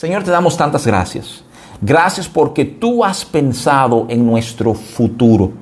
Señor, te damos tantas gracias. Gracias porque tú has pensado en nuestro futuro.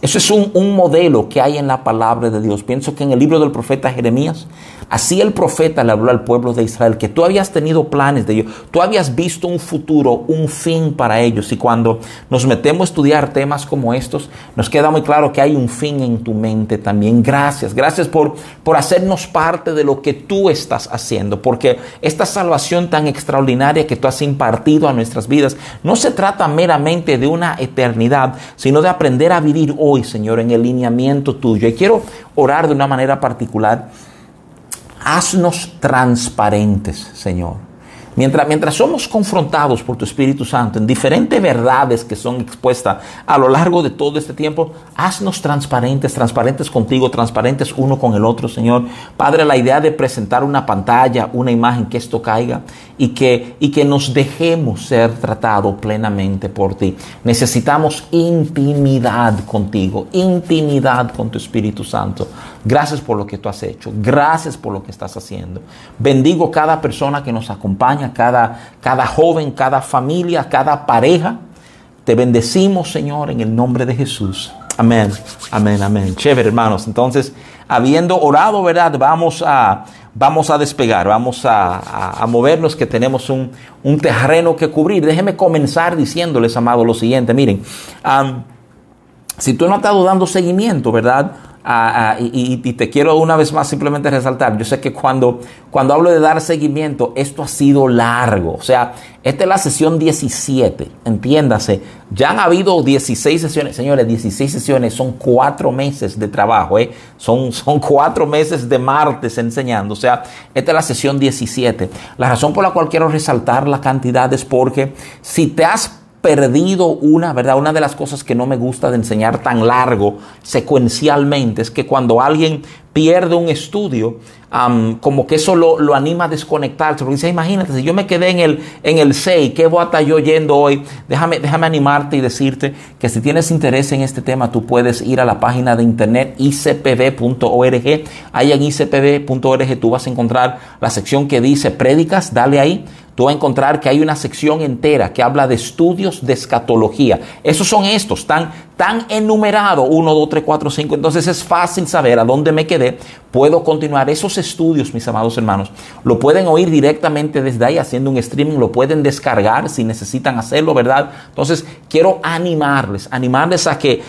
Eso es un modelo que hay en la palabra de Dios. Pienso que en el libro del profeta Jeremías, así el profeta le habló al pueblo de Israel, que tú habías tenido planes de ellos, tú habías visto un futuro, un fin para ellos. Y cuando nos metemos a estudiar temas como estos, nos queda muy claro que hay un fin en tu mente también. Gracias, gracias por hacernos parte de lo que tú estás haciendo, porque esta salvación tan extraordinaria que tú has impartido a nuestras vidas, no se trata meramente de una eternidad, sino de aprender a vivir hoy, Señor, en el lineamiento tuyo. Y quiero orar de una manera particular. Haznos transparentes, Señor. Mientras somos confrontados por tu Espíritu Santo en diferentes verdades que son expuestas a lo largo de todo este tiempo, haznos transparentes, transparentes contigo, transparentes uno con el otro, Señor. Padre, la idea de presentar una pantalla, una imagen, que esto caiga y que nos dejemos ser tratados plenamente por ti. Necesitamos intimidad contigo, intimidad con tu Espíritu Santo. Gracias por lo que tú has hecho. Gracias por lo que estás haciendo. Bendigo cada persona que nos acompaña, cada joven, cada familia, cada pareja. Te bendecimos, Señor, en el nombre de Jesús. Amén, amén, amén. Chévere, hermanos. Entonces, habiendo orado, ¿verdad? Vamos a despegar, vamos a movernos, que tenemos un terreno que cubrir. Déjeme comenzar diciéndoles, amados, lo siguiente. Miren, si tú no has estado dando seguimiento, ¿verdad? Y te quiero una vez más simplemente resaltar, yo sé que cuando hablo de dar seguimiento, esto ha sido largo, o sea, esta es la sesión 17, entiéndase, ya han habido 16 sesiones, señores, 16 sesiones son 4 meses de trabajo, son 4 meses de martes enseñando, o sea, esta es la sesión 17, la razón por la cual quiero resaltar la cantidad es porque si te has perdido una, ¿verdad? Una de las cosas que no me gusta de enseñar tan largo secuencialmente es que cuando alguien pierde un estudio, como que eso lo anima a desconectarse, porque dice, imagínate, si yo me quedé en el 6, ¿qué voy a estar yo yendo hoy? Déjame animarte y decirte que si tienes interés en este tema, tú puedes ir a la página de internet icpb.org, ahí en icpb.org tú vas a encontrar la sección que dice prédicas, dale ahí. Tú vas a encontrar que hay una sección entera que habla de estudios de escatología. Esos son estos, tan enumerados, 1, 2, 3, 4, 5. Entonces es fácil saber a dónde me quedé. Puedo continuar esos estudios, mis amados hermanos. Lo pueden oír directamente desde ahí haciendo un streaming. Lo pueden descargar si necesitan hacerlo, ¿verdad? Entonces quiero animarles a que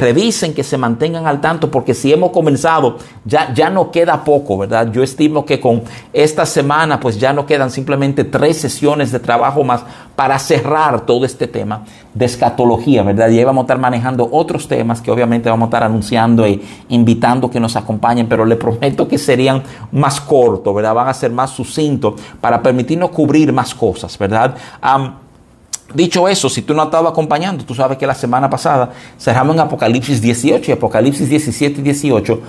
revisen, que se mantengan al tanto. Porque si hemos comenzado, ya no queda poco, ¿verdad? Yo estimo que con esta semana, pues ya no quedan simplemente 3 sesiones de trabajo más para cerrar todo este tema de escatología, ¿verdad? Y ahí vamos a estar manejando otros temas que obviamente vamos a estar anunciando e invitando que nos acompañen, pero les prometo que serían más cortos, ¿verdad? Van a ser más sucintos para permitirnos cubrir más cosas, ¿verdad? Dicho eso, si tú no has estado acompañando, tú sabes que la semana pasada cerramos en Apocalipsis 18 y Apocalipsis 17 y 18.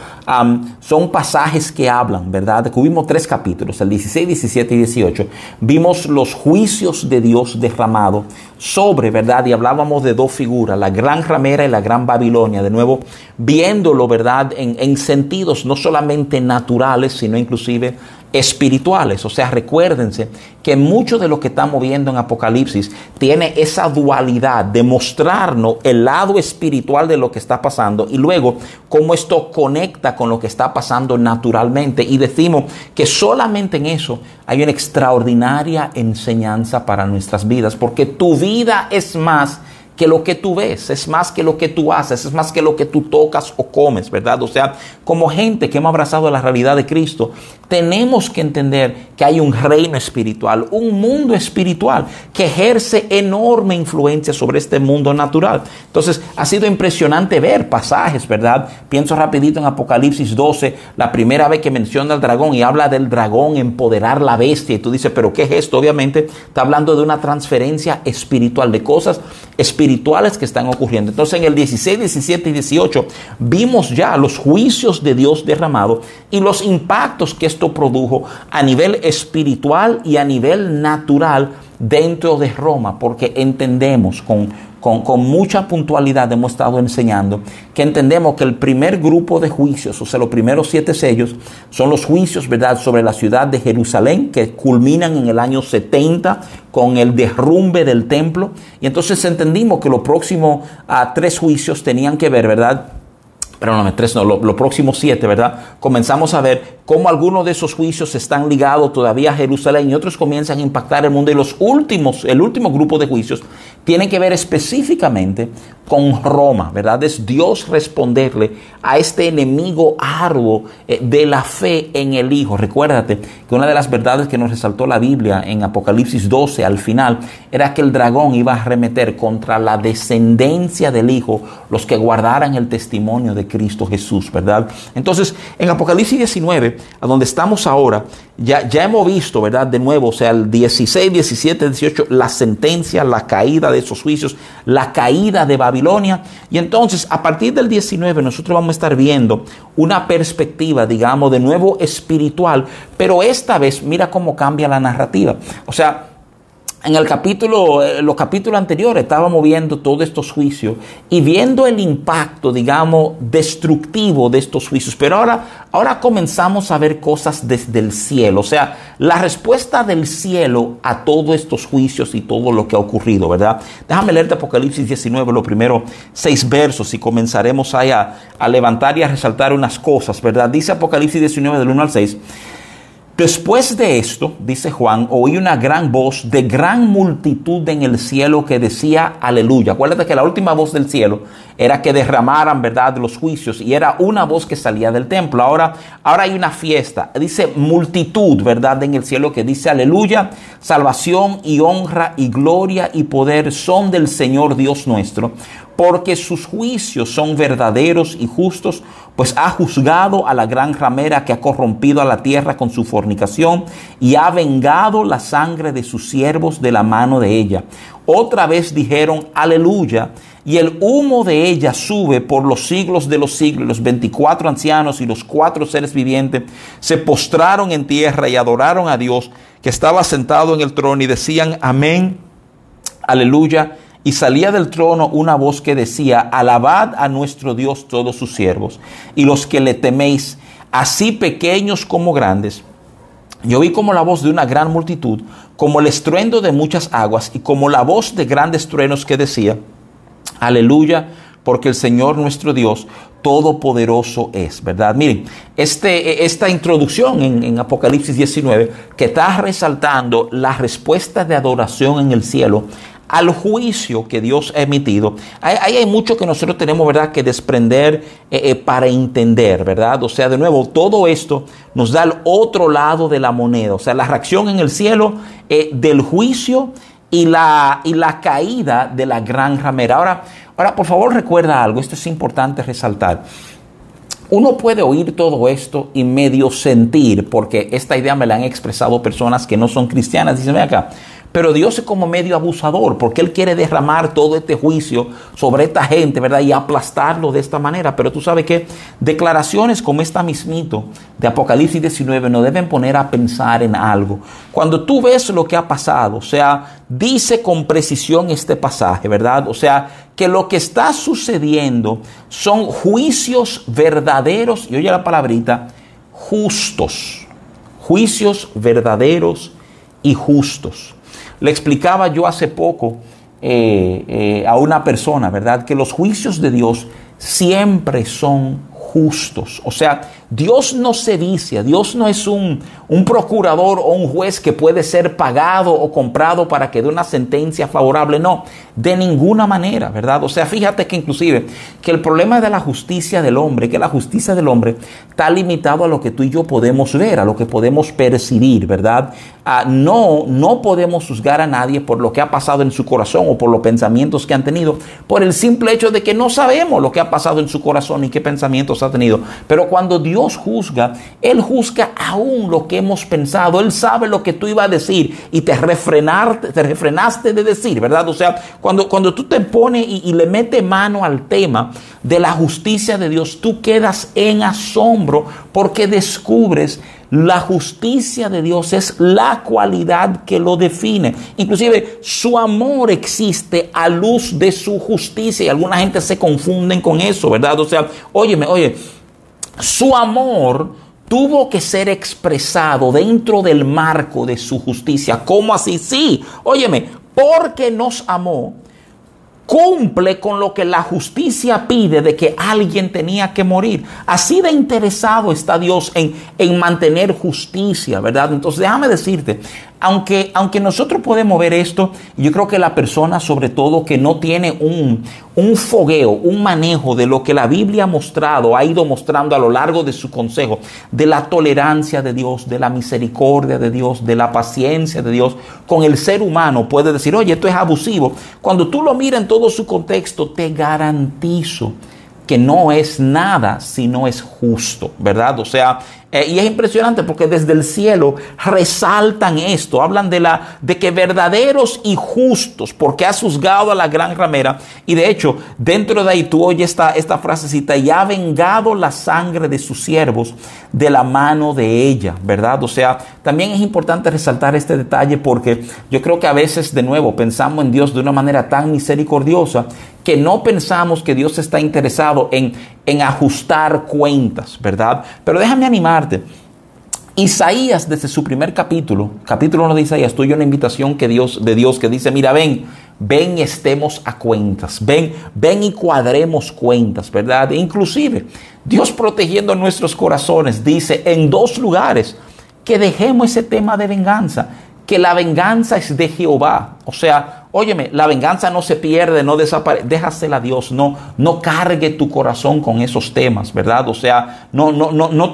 Son pasajes que hablan, ¿verdad? Cubrimos 3 capítulos, el 16, 17 y 18. Vimos los juicios de Dios derramados sobre, ¿verdad? Y hablábamos de 2 figuras, la gran ramera y la gran Babilonia. De nuevo, viéndolo, ¿verdad? En sentidos no solamente naturales, sino inclusive espirituales. O sea, recuérdense que mucho de lo que estamos viendo en Apocalipsis tiene esa dualidad de mostrarnos el lado espiritual de lo que está pasando y luego cómo esto conecta con lo que está pasando naturalmente. Y decimos que solamente en eso hay una extraordinaria enseñanza para nuestras vidas, porque tu vida es más que lo que tú ves, es más que lo que tú haces, es más que lo que tú tocas o comes, ¿verdad? O sea, como gente que hemos abrazado la realidad de Cristo, tenemos que entender que hay un reino espiritual, un mundo espiritual que ejerce enorme influencia sobre este mundo natural. Entonces, ha sido impresionante ver pasajes, ¿verdad? Pienso rapidito en Apocalipsis 12, la primera vez que menciona al dragón y habla del dragón empoderar la bestia. Y tú dices, ¿pero qué es esto? Obviamente, está hablando de una transferencia espiritual, de cosas espirituales que están ocurriendo. Entonces, en el 16, 17 y 18 vimos ya los juicios de Dios derramados y los impactos que esto produjo a nivel espiritual y a nivel natural dentro de Roma, porque entendemos con mucha puntualidad, hemos estado enseñando que entendemos que el primer grupo de juicios, o sea, los primeros 7 sellos, son los juicios, ¿verdad?, sobre la ciudad de Jerusalén, que culminan en el año 70 con el derrumbe del templo. Y entonces entendimos que los próximos 3 juicios tenían que ver, ¿verdad?, perdóname, 3 no, los próximos 7, ¿verdad? Comenzamos a ver cómo algunos de esos juicios están ligados todavía a Jerusalén y otros comienzan a impactar el mundo. Y el último grupo de juicios tiene que ver específicamente con Roma, ¿verdad? Es Dios responderle a este enemigo arduo de la fe en el Hijo. Recuérdate que una de las verdades que nos resaltó la Biblia en Apocalipsis 12 al final era que el dragón iba a arremeter contra la descendencia del Hijo, los que guardaran el testimonio de Cristo Jesús, ¿verdad? Entonces, en Apocalipsis 19, a donde estamos ahora, ya hemos visto, ¿verdad?, de nuevo, o sea, el 16, 17, 18, la sentencia, la caída de esos juicios, la caída de Babilonia. Y entonces, a partir del 19, nosotros vamos a estar viendo una perspectiva, digamos, de nuevo espiritual, pero esta vez, mira cómo cambia la narrativa. O sea, en los capítulos anteriores estábamos viendo todos estos juicios y viendo el impacto, digamos, destructivo de estos juicios. Pero ahora comenzamos a ver cosas desde el cielo. O sea, la respuesta del cielo a todos estos juicios y todo lo que ha ocurrido, ¿verdad? Déjame leerte Apocalipsis 19, los primeros 6 versos, y comenzaremos ahí a levantar y a resaltar unas cosas, ¿verdad? Dice Apocalipsis 19, del 1 al 6. Después de esto, dice Juan, oí una gran voz de gran multitud en el cielo que decía aleluya. Acuérdate que la última voz del cielo era que derramaran, ¿verdad?, los juicios, y era una voz que salía del templo. Ahora hay una fiesta. Dice multitud, ¿verdad?, en el cielo que dice aleluya. Salvación y honra y gloria y poder son del Señor Dios nuestro, porque sus juicios son verdaderos y justos, pues ha juzgado a la gran ramera que ha corrompido a la tierra con su fornicación y ha vengado la sangre de sus siervos de la mano de ella. Otra vez dijeron aleluya, y el humo de ella sube por los siglos de los siglos. Los 24 ancianos y los 4 seres vivientes se postraron en tierra y adoraron a Dios que estaba sentado en el trono, y decían amén, aleluya. Y salía del trono una voz que decía, alabad a nuestro Dios todos sus siervos, y los que le teméis, así pequeños como grandes. Yo vi como la voz de una gran multitud, como el estruendo de muchas aguas, y como la voz de grandes truenos que decía, aleluya, porque el Señor nuestro Dios todopoderoso es, ¿verdad? Miren, esta introducción en Apocalipsis 19, que está resaltando la respuesta de adoración en el cielo al juicio que Dios ha emitido. Ahí hay mucho que nosotros tenemos, ¿verdad?, que desprender para entender, ¿verdad? O sea, de nuevo, todo esto nos da el otro lado de la moneda. O sea, la reacción en el cielo del juicio y la caída de la gran ramera. Ahora, por favor, recuerda algo. Esto es importante resaltar. Uno puede oír todo esto y medio sentir, porque esta idea me la han expresado personas que no son cristianas. Dicen, ven acá, pero Dios es como medio abusador, porque Él quiere derramar todo este juicio sobre esta gente, ¿verdad?, y aplastarlo de esta manera. Pero tú sabes que declaraciones como esta mismito de Apocalipsis 19 nos deben poner a pensar en algo. Cuando tú ves lo que ha pasado, o sea, dice con precisión este pasaje, ¿verdad? O sea, que lo que está sucediendo son juicios verdaderos, y oye la palabrita, justos. Juicios verdaderos y justos. Le explicaba yo hace poco a una persona, ¿verdad?, que los juicios de Dios siempre son justos. O sea, Dios no se vicia, Dios no es un procurador o un juez que puede ser pagado o comprado para que dé una sentencia favorable. No, de ninguna manera, ¿verdad? O sea, fíjate que inclusive que el problema de la justicia del hombre, que la justicia del hombre está limitado a lo que tú y yo podemos ver, a lo que podemos percibir, ¿verdad? No podemos juzgar a nadie por lo que ha pasado en su corazón o por los pensamientos que han tenido, por el simple hecho de que no sabemos lo que ha pasado en su corazón y qué pensamientos ha tenido. Pero cuando Dios juzga, Él juzga aún lo que hemos pensado. Él sabe lo que tú ibas a decir y te refrenaste de decir, ¿verdad? O sea, cuando tú te pones y le metes mano al tema de la justicia de Dios, tú quedas en asombro porque descubres La justicia de Dios es la cualidad que lo define. Inclusive su amor existe a luz de su justicia. Y alguna gente se confunden con eso, ¿verdad? O sea, óyeme, su amor tuvo que ser expresado dentro del marco de su justicia. ¿Cómo así? Sí, óyeme, porque nos amó, cumple con lo que la justicia pide de que alguien tenía que morir. Así de interesado está Dios en mantener justicia, ¿verdad? Entonces déjame decirte, aunque nosotros podemos ver esto, yo creo que la persona, sobre todo, que no tiene un fogueo, un manejo de lo que la Biblia ha mostrado, ha ido mostrando a lo largo de su consejo, de la tolerancia de Dios, de la misericordia de Dios, de la paciencia de Dios con el ser humano, puede decir, oye, esto es abusivo. Cuando tú lo miras en todo su contexto, te garantizo que no es nada si no es justo, ¿verdad? O sea, y es impresionante porque desde el cielo resaltan esto, hablan de que verdaderos y justos, porque ha juzgado a la gran ramera. Y de hecho, dentro de ahí tú oyes esta frasecita, y ha vengado la sangre de sus siervos de la mano de ella, ¿verdad? O sea, también es importante resaltar este detalle porque yo creo que a veces, de nuevo, pensamos en Dios de una manera tan misericordiosa que no pensamos que Dios está interesado en ajustar cuentas, ¿verdad? Pero déjame animarte. Isaías, desde su primer capítulo 1 de Isaías, tuvo una invitación de Dios que dice, mira, ven y estemos a cuentas, ven y cuadremos cuentas, ¿verdad? E inclusive, Dios protegiendo nuestros corazones, dice en dos lugares que dejemos ese tema de venganza, que la venganza es de Jehová. O sea, óyeme, la venganza no se pierde, no desaparece, déjasela a Dios, no cargue tu corazón con esos temas, ¿verdad? O sea, no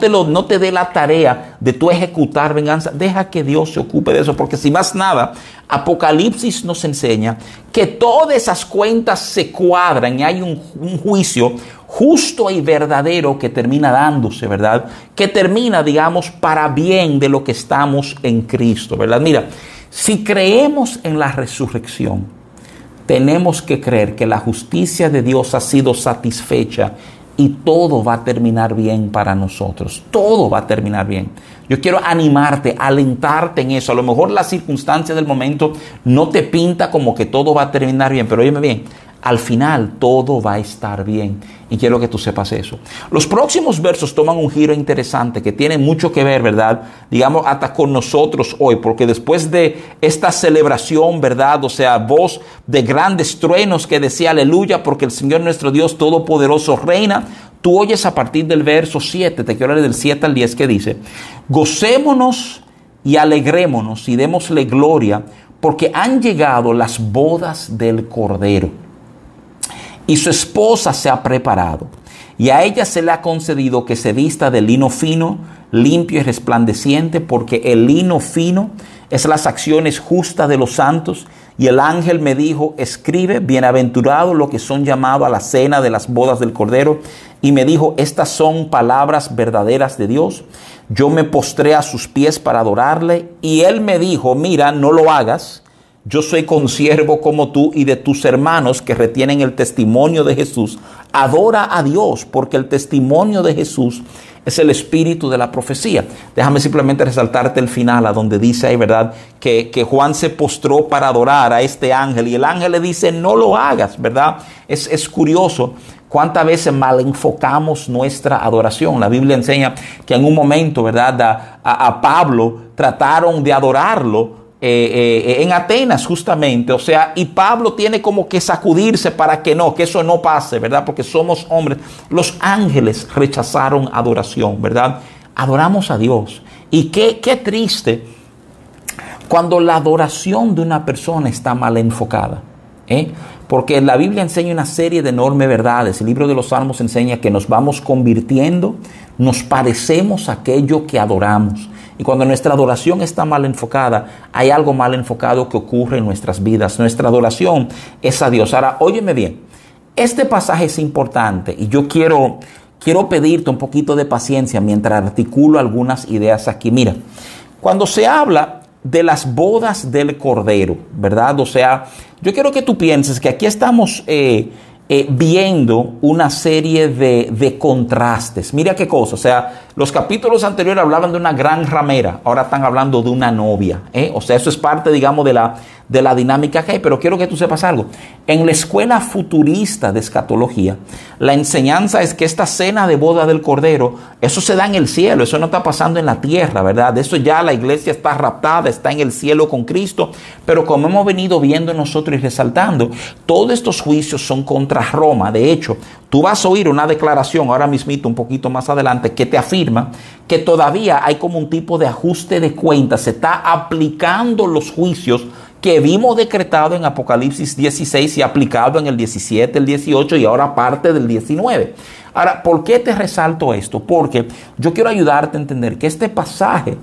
te dé la tarea de tú ejecutar venganza, deja que Dios se ocupe de eso, porque si más nada, Apocalipsis nos enseña que todas esas cuentas se cuadran y hay un juicio justo y verdadero que termina dándose, ¿verdad? Que termina, digamos, para bien de lo que estamos en Cristo, ¿verdad? Mira, si creemos en la resurrección, tenemos que creer que la justicia de Dios ha sido satisfecha y todo va a terminar bien para nosotros. Todo va a terminar bien. Yo quiero animarte, alentarte en eso. A lo mejor la circunstancia del momento no te pinta como que todo va a terminar bien, pero óyeme bien, al final todo va a estar bien. Y quiero que tú sepas eso. Los próximos versos toman un giro interesante que tiene mucho que ver, ¿verdad? Digamos, hasta con nosotros hoy, porque después de esta celebración, ¿verdad? O sea, voz de grandes truenos que decía aleluya, porque el Señor nuestro Dios Todopoderoso reina. Tú oyes a partir del verso 7, te quiero leer del 7 al 10, que dice, gocémonos y alegrémonos y démosle gloria, porque han llegado las bodas del Cordero. Y su esposa se ha preparado, y a ella se le ha concedido que se vista de lino fino, limpio y resplandeciente, porque el lino fino es las acciones justas de los santos. Y el ángel me dijo, escribe, bienaventurados los que son llamados a la cena de las bodas del Cordero. Y me dijo, estas son palabras verdaderas de Dios. Yo me postré a sus pies para adorarle, y él me dijo, mira, no lo hagas. Yo soy consiervo como tú y de tus hermanos que retienen el testimonio de Jesús. Adora a Dios, porque el testimonio de Jesús es el espíritu de la profecía. Déjame simplemente resaltarte el final, a donde dice ahí, ¿verdad?, que Juan se postró para adorar a este ángel. Y el ángel le dice, no lo hagas, ¿verdad? Es curioso cuántas veces mal enfocamos nuestra adoración. La Biblia enseña que en un momento, ¿verdad?, a Pablo trataron de adorarlo, en Atenas justamente, o sea, y Pablo tiene como que sacudirse para que eso no pase, ¿verdad? Porque somos hombres. Los ángeles rechazaron adoración, ¿verdad? Adoramos a Dios. Y qué triste cuando la adoración de una persona está mal enfocada, porque la Biblia enseña una serie de enormes verdades. El libro de los Salmos enseña que nos vamos convirtiendo, nos parecemos a aquello que adoramos. Y cuando nuestra adoración está mal enfocada, hay algo mal enfocado que ocurre en nuestras vidas. Nuestra adoración es a Dios. Ahora, óyeme bien, este pasaje es importante y yo quiero pedirte un poquito de paciencia mientras articulo algunas ideas aquí. Mira, cuando se habla de las bodas del Cordero, ¿verdad? O sea, yo quiero que tú pienses que aquí estamos viendo una serie de contrastes. Mira qué cosa, o sea, Los capítulos anteriores hablaban de una gran ramera, ahora están hablando de una novia, ¿eh? O sea, eso es parte, digamos, de la dinámica que hay. Pero quiero que tú sepas algo. En la escuela futurista de escatología, la enseñanza es que esta cena de boda del Cordero, eso se da en el cielo, eso no está pasando en la tierra, ¿verdad? Eso ya la iglesia está raptada, está en el cielo con Cristo. Pero como hemos venido viendo nosotros y resaltando, todos estos juicios son contra Roma. De hecho, tú vas a oír una declaración ahora mismito, un poquito más adelante, que te afirma que todavía hay como un tipo de ajuste de cuentas. Se está aplicando los juicios que vimos decretado en Apocalipsis 16 y aplicado en el 17, el 18 y ahora parte del 19. Ahora, ¿por qué te resalto esto? Porque yo quiero ayudarte a entender que este pasaje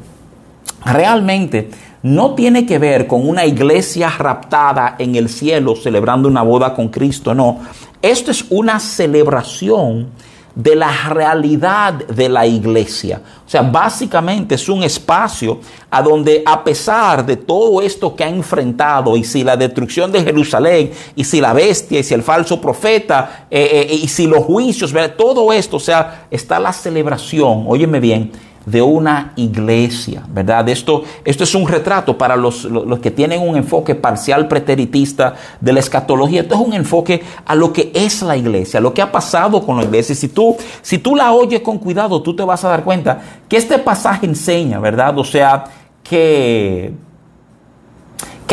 realmente no tiene que ver con una iglesia raptada en el cielo celebrando una boda con Cristo, no. Esto es una celebración de la realidad de la iglesia. O sea, básicamente es un espacio a donde, a pesar de todo esto que ha enfrentado, y si la destrucción de Jerusalén, y si la bestia, y si el falso profeta, y si los juicios, ¿verdad? Todo esto, o sea, está la celebración, óyeme bien, de una iglesia, ¿verdad? Esto es un retrato para los que tienen un enfoque parcial preteritista de la escatología. Esto es un enfoque a lo que es la iglesia, a lo que ha pasado con la iglesia. Si tú la oyes con cuidado, tú te vas a dar cuenta que este pasaje enseña, ¿verdad? O sea, que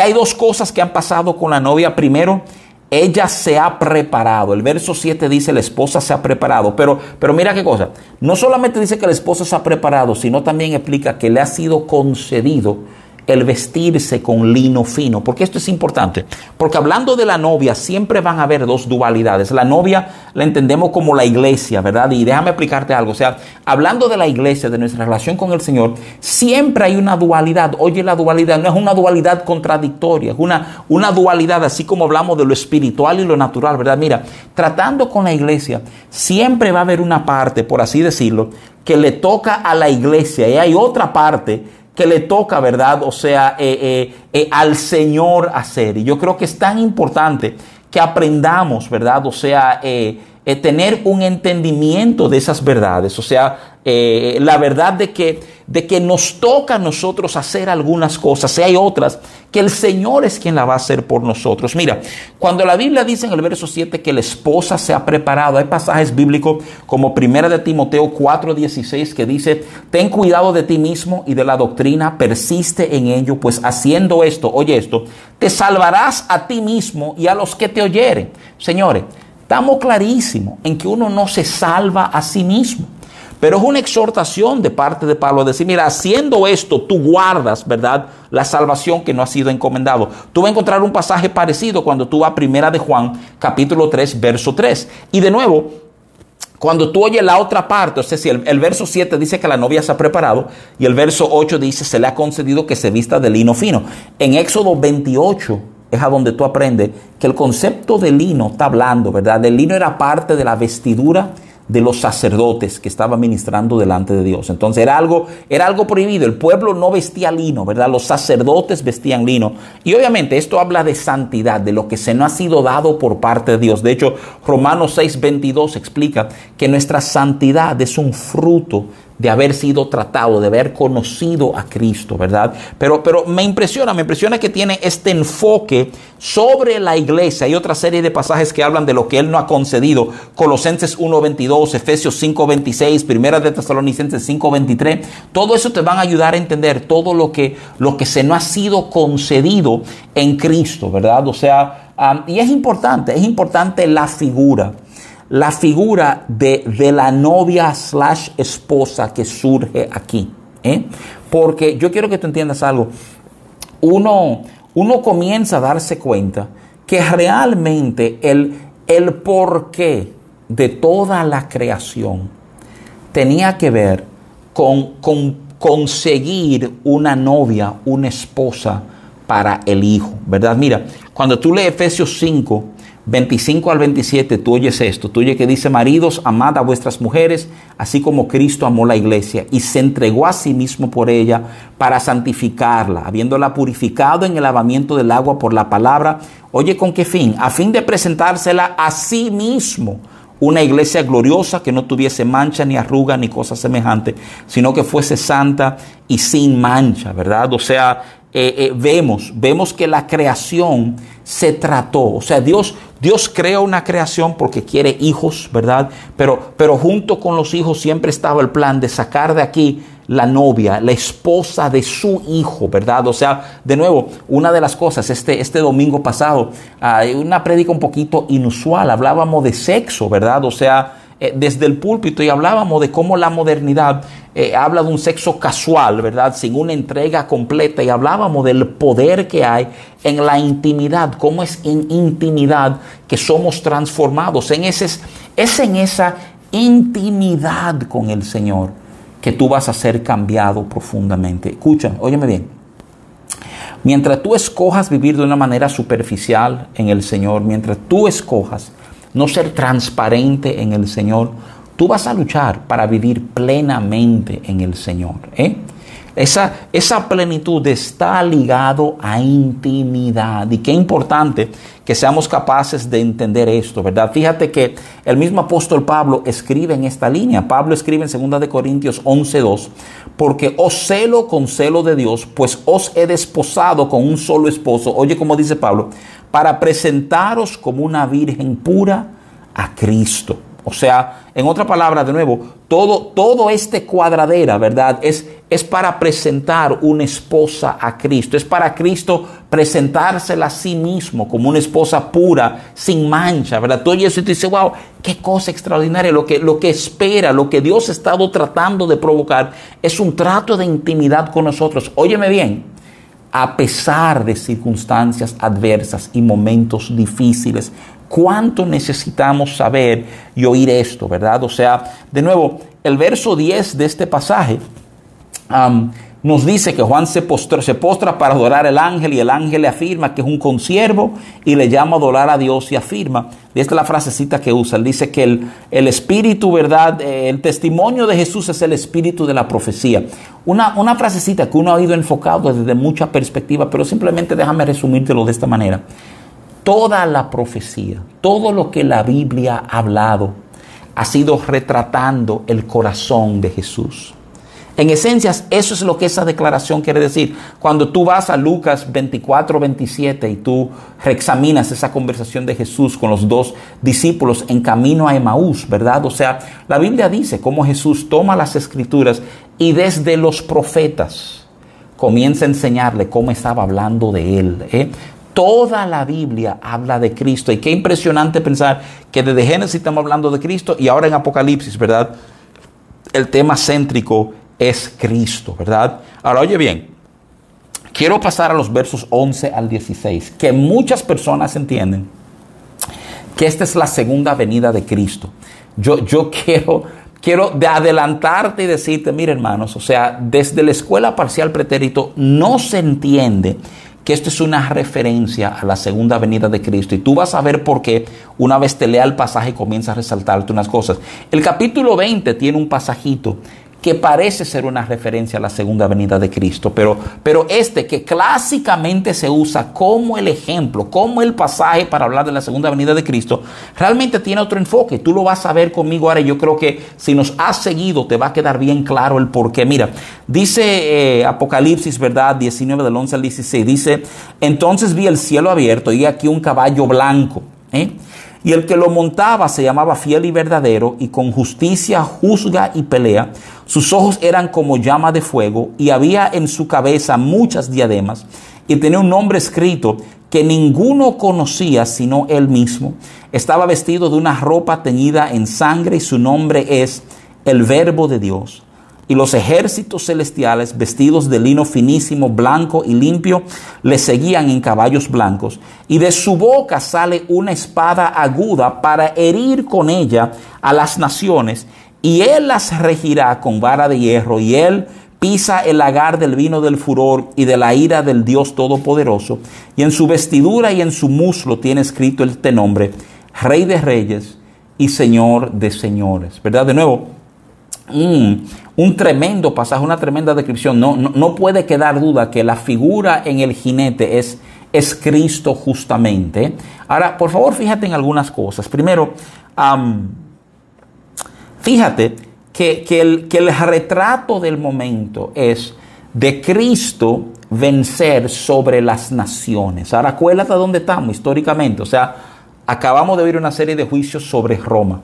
hay dos cosas que han pasado con la novia. Primero, ella se ha preparado. El verso 7 dice, la esposa se ha preparado. Pero mira qué cosa. No solamente dice que la esposa se ha preparado, sino también explica que le ha sido concedido el vestirse con lino fino. Porque esto es importante. Porque hablando de la novia, siempre van a haber dos dualidades. La novia la entendemos como la iglesia, ¿verdad? Y déjame explicarte algo. O sea, hablando de la iglesia, de nuestra relación con el Señor, siempre hay una dualidad. Oye, la dualidad no es una dualidad contradictoria. Es una dualidad, así como hablamos de lo espiritual y lo natural, ¿verdad? Mira, tratando con la iglesia, siempre va a haber una parte, por así decirlo, que le toca a la iglesia. Y hay otra parte que le toca, ¿verdad? O sea, al Señor hacer. Y yo creo que es tan importante que aprendamos, ¿verdad? O sea, tener un entendimiento de esas verdades. O sea, la verdad de que nos toca a nosotros hacer algunas cosas. Si hay otras que el Señor es quien la va a hacer por nosotros. Mira, cuando la Biblia dice en el verso 7 que la esposa se ha preparado, hay pasajes bíblicos como 1 de Timoteo 4:16 que dice, ten cuidado de ti mismo y de la doctrina, persiste en ello, pues haciendo esto, oye esto, te salvarás a ti mismo y a los que te oyeren. Señores, estamos clarísimos en que uno no se salva a sí mismo. Pero es una exhortación de parte de Pablo a decir, mira, haciendo esto, tú guardas, ¿verdad?, la salvación que no ha sido encomendado. Tú vas a encontrar un pasaje parecido cuando tú vas a 1 de Juan, capítulo 3, verso 3. Y de nuevo, cuando tú oyes la otra parte, es decir, el verso 7 dice que la novia se ha preparado y el verso 8 dice, se le ha concedido que se vista de lino fino. En Éxodo 28, es a donde tú aprendes que el concepto de lino está hablando, ¿verdad? El lino era parte de la vestidura de los sacerdotes que estaban ministrando delante de Dios. Entonces era algo prohibido. El pueblo no vestía lino, ¿verdad? Los sacerdotes vestían lino. Y obviamente esto habla de santidad, de lo que se nos ha sido dado por parte de Dios. De hecho, Romanos 6:22 explica que nuestra santidad es un fruto de haber sido tratado, de haber conocido a Cristo, ¿verdad? Pero me impresiona que tiene este enfoque sobre la iglesia. Hay otra serie de pasajes que hablan de lo que Él no ha concedido. Colosenses 1:22, Efesios 5:26, Primera de Tesalonicenses 5:23. Todo eso te van a ayudar a entender todo lo que se nos ha sido concedido en Cristo, ¿verdad? O sea, y es importante la figura. La figura de la novia / esposa que surge aquí, ¿eh? Porque yo quiero que tú entiendas algo. Uno comienza a darse cuenta que realmente el porqué de toda la creación tenía que ver con conseguir una novia, una esposa para el Hijo, ¿verdad? Mira, cuando tú lees Efesios 5, 25 al 27, tú oyes esto, tú oyes que dice, maridos, amad a vuestras mujeres, así como Cristo amó la iglesia y se entregó a sí mismo por ella para santificarla, habiéndola purificado en el lavamiento del agua por la palabra. Oye, ¿con qué fin? A fin de presentársela a sí mismo, una iglesia gloriosa que no tuviese mancha ni arruga ni cosa semejante, sino que fuese santa y sin mancha, ¿verdad? O sea, vemos que la creación se trató. O sea, Dios crea una creación porque quiere hijos, ¿verdad? Pero junto con los hijos siempre estaba el plan de sacar de aquí la novia, la esposa de su hijo, ¿verdad? O sea, de nuevo, una de las cosas, este domingo pasado, una prédica un poquito inusual, hablábamos de sexo, ¿verdad? O sea, desde el púlpito, y hablábamos de cómo la modernidad habla de un sexo casual, ¿verdad? Sin una entrega completa, y hablábamos del poder que hay en la intimidad, cómo es en intimidad que somos transformados. Es en esa intimidad con el Señor que tú vas a ser cambiado profundamente. Escucha, óyeme bien. Mientras tú escojas vivir de una manera superficial en el Señor, mientras tú escojas no ser transparente en el Señor, tú vas a luchar para vivir plenamente en el Señor, ¿eh? Esa plenitud está ligado a intimidad. Y qué importante que seamos capaces de entender esto, ¿verdad? Fíjate que el mismo apóstol Pablo escribe en esta línea. Pablo escribe en 2 Corintios 11:2, porque os celo con celo de Dios, pues os he desposado con un solo esposo. Oye, como dice Pablo, para presentaros como una virgen pura a Cristo. O sea, en otra palabra, de nuevo, todo este cuadradera, ¿verdad? Es para presentar una esposa a Cristo. Es para Cristo presentársela a sí mismo como una esposa pura, sin mancha, ¿verdad? Todo eso, y tú dices, wow, qué cosa extraordinaria. Lo que espera, lo que Dios ha estado tratando de provocar es un trato de intimidad con nosotros. Óyeme bien. A pesar de circunstancias adversas y momentos difíciles, ¿cuánto necesitamos saber y oír esto, verdad? O sea, de nuevo, el verso 10 de este pasaje nos dice que Juan se postra para adorar al ángel, y el ángel le afirma que es un consiervo y le llama a adorar a Dios, y afirma, y esta es la frasecita que usa, él dice que el espíritu, ¿verdad? El testimonio de Jesús es el espíritu de la profecía. Una frasecita que uno ha oído enfocado desde muchas perspectivas, pero simplemente déjame resumírtelo de esta manera. Toda la profecía, todo lo que la Biblia ha hablado, ha sido retratando el corazón de Jesús. En esencias, eso es lo que esa declaración quiere decir. Cuando tú vas a Lucas 24:27 y tú reexaminas esa conversación de Jesús con los dos discípulos en camino a Emaús, ¿verdad? O sea, la Biblia dice cómo Jesús toma las Escrituras y desde los profetas comienza a enseñarle cómo estaba hablando de él, ¿eh? Toda la Biblia habla de Cristo. Y qué impresionante pensar que desde Génesis estamos hablando de Cristo, y ahora en Apocalipsis, ¿verdad? El tema céntrico es Cristo, ¿verdad? Ahora, oye bien, quiero pasar a los versos 11 al 16, que muchas personas entienden que esta es la segunda venida de Cristo. Yo quiero de adelantarte y decirte, mira, hermanos, o sea, desde la escuela parcial pretérito no se entiende que esto es una referencia a la segunda venida de Cristo. Y tú vas a ver por qué una vez te lea el pasaje y comienza a resaltarte unas cosas. El capítulo 20 tiene un pasajito que parece ser una referencia a la segunda venida de Cristo, pero que clásicamente se usa como el ejemplo, como el pasaje para hablar de la segunda venida de Cristo, realmente tiene otro enfoque. Tú lo vas a ver conmigo ahora, y yo creo que si nos has seguido te va a quedar bien claro el porqué. Mira, dice Apocalipsis, ¿verdad? 19 del 11 al 16, dice, entonces vi el cielo abierto y aquí un caballo blanco, ¿eh? Y el que lo montaba se llamaba Fiel y Verdadero, y con justicia juzga y pelea. Sus ojos eran como llama de fuego, y había en su cabeza muchas diademas, y tenía un nombre escrito que ninguno conocía sino él mismo. Estaba vestido de una ropa teñida en sangre, y su nombre es el Verbo de Dios. Y los ejércitos celestiales, vestidos de lino finísimo, blanco y limpio, le seguían en caballos blancos. Y de su boca sale una espada aguda para herir con ella a las naciones. Y él las regirá con vara de hierro. Y él pisa el lagar del vino del furor y de la ira del Dios Todopoderoso. Y en su vestidura y en su muslo tiene escrito este nombre, Rey de Reyes y Señor de Señores. ¿Verdad? De nuevo, un tremendo pasaje, una tremenda descripción. No puede quedar duda que la figura en el jinete es Cristo justamente. Ahora, por favor, fíjate en algunas cosas. Primero, Fíjate que el retrato del momento es de Cristo vencer sobre las naciones. Ahora, acuérdate a dónde estamos históricamente. O sea, acabamos de ver una serie de juicios sobre Roma.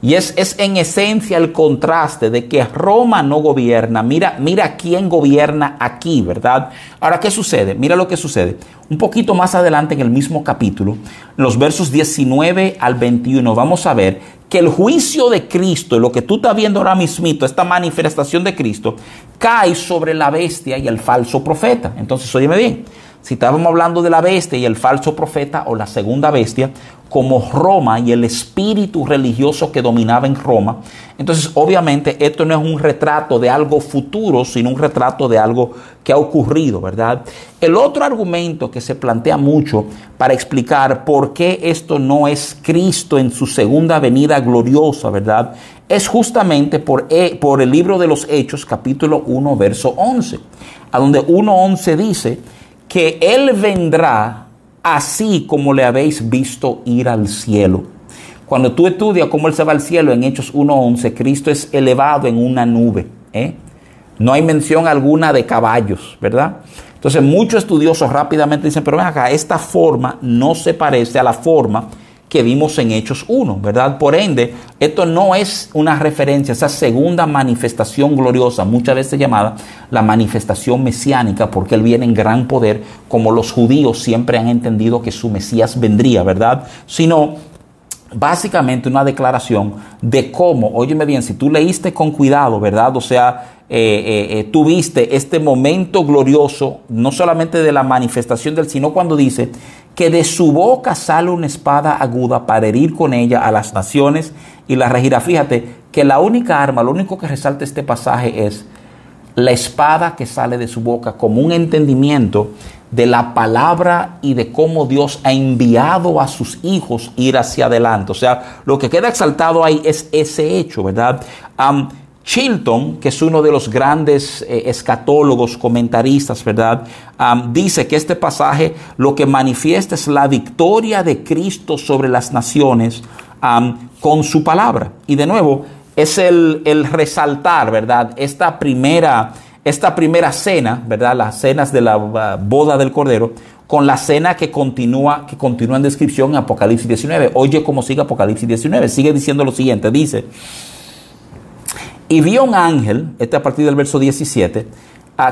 Y es en esencia el contraste de que Roma no gobierna. Mira quién gobierna aquí, ¿verdad? Ahora, ¿qué sucede? Mira lo que sucede. Un poquito más adelante en el mismo capítulo, los versos 19 al 21, vamos a ver que el juicio de Cristo, lo que tú estás viendo ahora mismito, esta manifestación de Cristo, cae sobre la bestia y el falso profeta. Entonces, óyeme bien. Si estábamos hablando de la bestia y el falso profeta o la segunda bestia, como Roma y el espíritu religioso que dominaba en Roma, entonces obviamente esto no es un retrato de algo futuro, sino un retrato de algo que ha ocurrido, ¿verdad? El otro argumento que se plantea mucho para explicar por qué esto no es Cristo en su segunda venida gloriosa, ¿verdad?, es justamente por el libro de los Hechos, capítulo 1, verso 11, a donde 1:11 dice que Él vendrá así como le habéis visto ir al cielo. Cuando tú estudias cómo Él se va al cielo en Hechos 1:11, Cristo es elevado en una nube. No hay mención alguna de caballos, ¿verdad? Entonces muchos estudiosos rápidamente dicen, pero ven acá, esta forma no se parece a la forma que vimos en Hechos 1, ¿verdad? Por ende, esto no es una referencia a esa segunda manifestación gloriosa, muchas veces llamada la manifestación mesiánica, porque Él viene en gran poder, como los judíos siempre han entendido que su Mesías vendría, ¿verdad? Sino, básicamente, una declaración de cómo, óyeme bien, si tú leíste con cuidado, ¿verdad? O sea, tú viste este momento glorioso, no solamente de la manifestación del, sino cuando dice que de su boca sale una espada aguda para herir con ella a las naciones y las regirá. Fíjate que la única arma, lo único que resalta este pasaje es la espada que sale de su boca, como un entendimiento de la palabra y de cómo Dios ha enviado a sus hijos ir hacia adelante. O sea, lo que queda exaltado ahí es ese hecho, ¿verdad? Chilton, que es uno de los grandes escatólogos, comentaristas, ¿verdad? Dice que este pasaje lo que manifiesta es la victoria de Cristo sobre las naciones con su palabra. Y de nuevo, es el resaltar, ¿verdad? Esta primera cena, ¿verdad? Las cenas de la boda del Cordero, con la cena que continúa en descripción en Apocalipsis 19. Oye cómo sigue Apocalipsis 19. Sigue diciendo lo siguiente, dice... Y vio un ángel, este a partir del verso 17,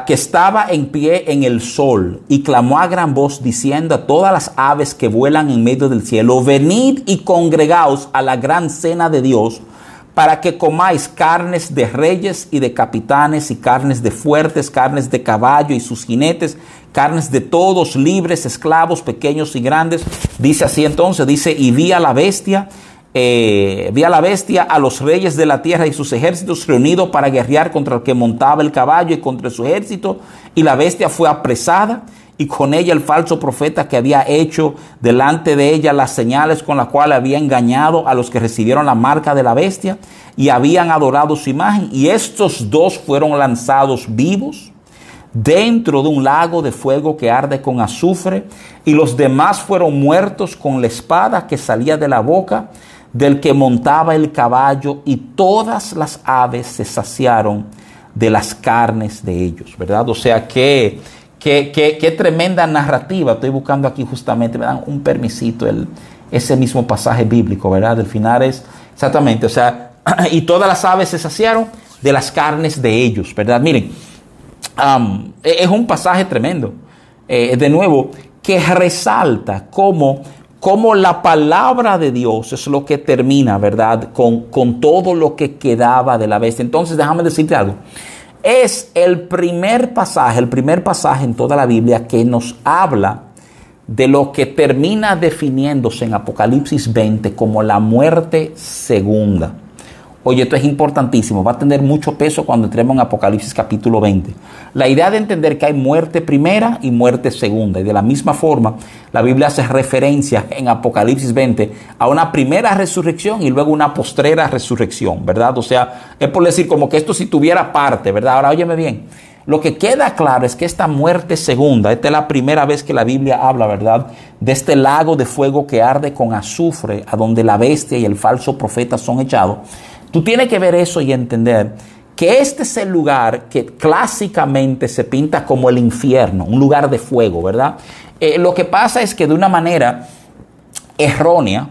que estaba en pie en el sol y clamó a gran voz diciendo a todas las aves que vuelan en medio del cielo, venid y congregaos a la gran cena de Dios para que comáis carnes de reyes y de capitanes y carnes de fuertes, carnes de caballo y sus jinetes, carnes de todos, libres, esclavos, pequeños y grandes. Dice así entonces, dice, y vi a la bestia. A los reyes de la tierra y sus ejércitos reunidos para guerrear contra el que montaba el caballo y contra su ejército, y la bestia fue apresada y con ella el falso profeta que había hecho delante de ella las señales con las cuales había engañado a los que recibieron la marca de la bestia y habían adorado su imagen, y estos dos fueron lanzados vivos dentro de un lago de fuego que arde con azufre, y los demás fueron muertos con la espada que salía de la boca del que montaba el caballo, y todas las aves se saciaron de las carnes de ellos, ¿verdad? O sea, qué tremenda narrativa. Estoy buscando aquí justamente, me dan un permisito, ese mismo pasaje bíblico, ¿verdad? Del final es exactamente, o sea, y todas las aves se saciaron de las carnes de ellos, ¿verdad? Miren, es un pasaje tremendo, de nuevo, que resalta cómo la palabra de Dios es lo que termina, ¿verdad? Con todo lo que quedaba de la bestia. Entonces, déjame decirte algo. Es el primer pasaje en toda la Biblia que nos habla de lo que termina definiéndose en Apocalipsis 20 como la muerte segunda. Oye, esto es importantísimo. Va a tener mucho peso cuando entremos en Apocalipsis capítulo 20. La idea de entender que hay muerte primera y muerte segunda. Y de la misma forma, la Biblia hace referencia en Apocalipsis 20 a una primera resurrección y luego una postrera resurrección, ¿verdad? O sea, es por decir como que esto si tuviera parte, ¿verdad? Ahora, óyeme bien. Lo que queda claro es que esta muerte segunda, esta es la primera vez que la Biblia habla, ¿verdad?, de este lago de fuego que arde con azufre, a donde la bestia y el falso profeta son echados. Tú tienes que ver eso y entender que este es el lugar que clásicamente se pinta como el infierno, un lugar de fuego, ¿verdad? Lo que pasa es que de una manera errónea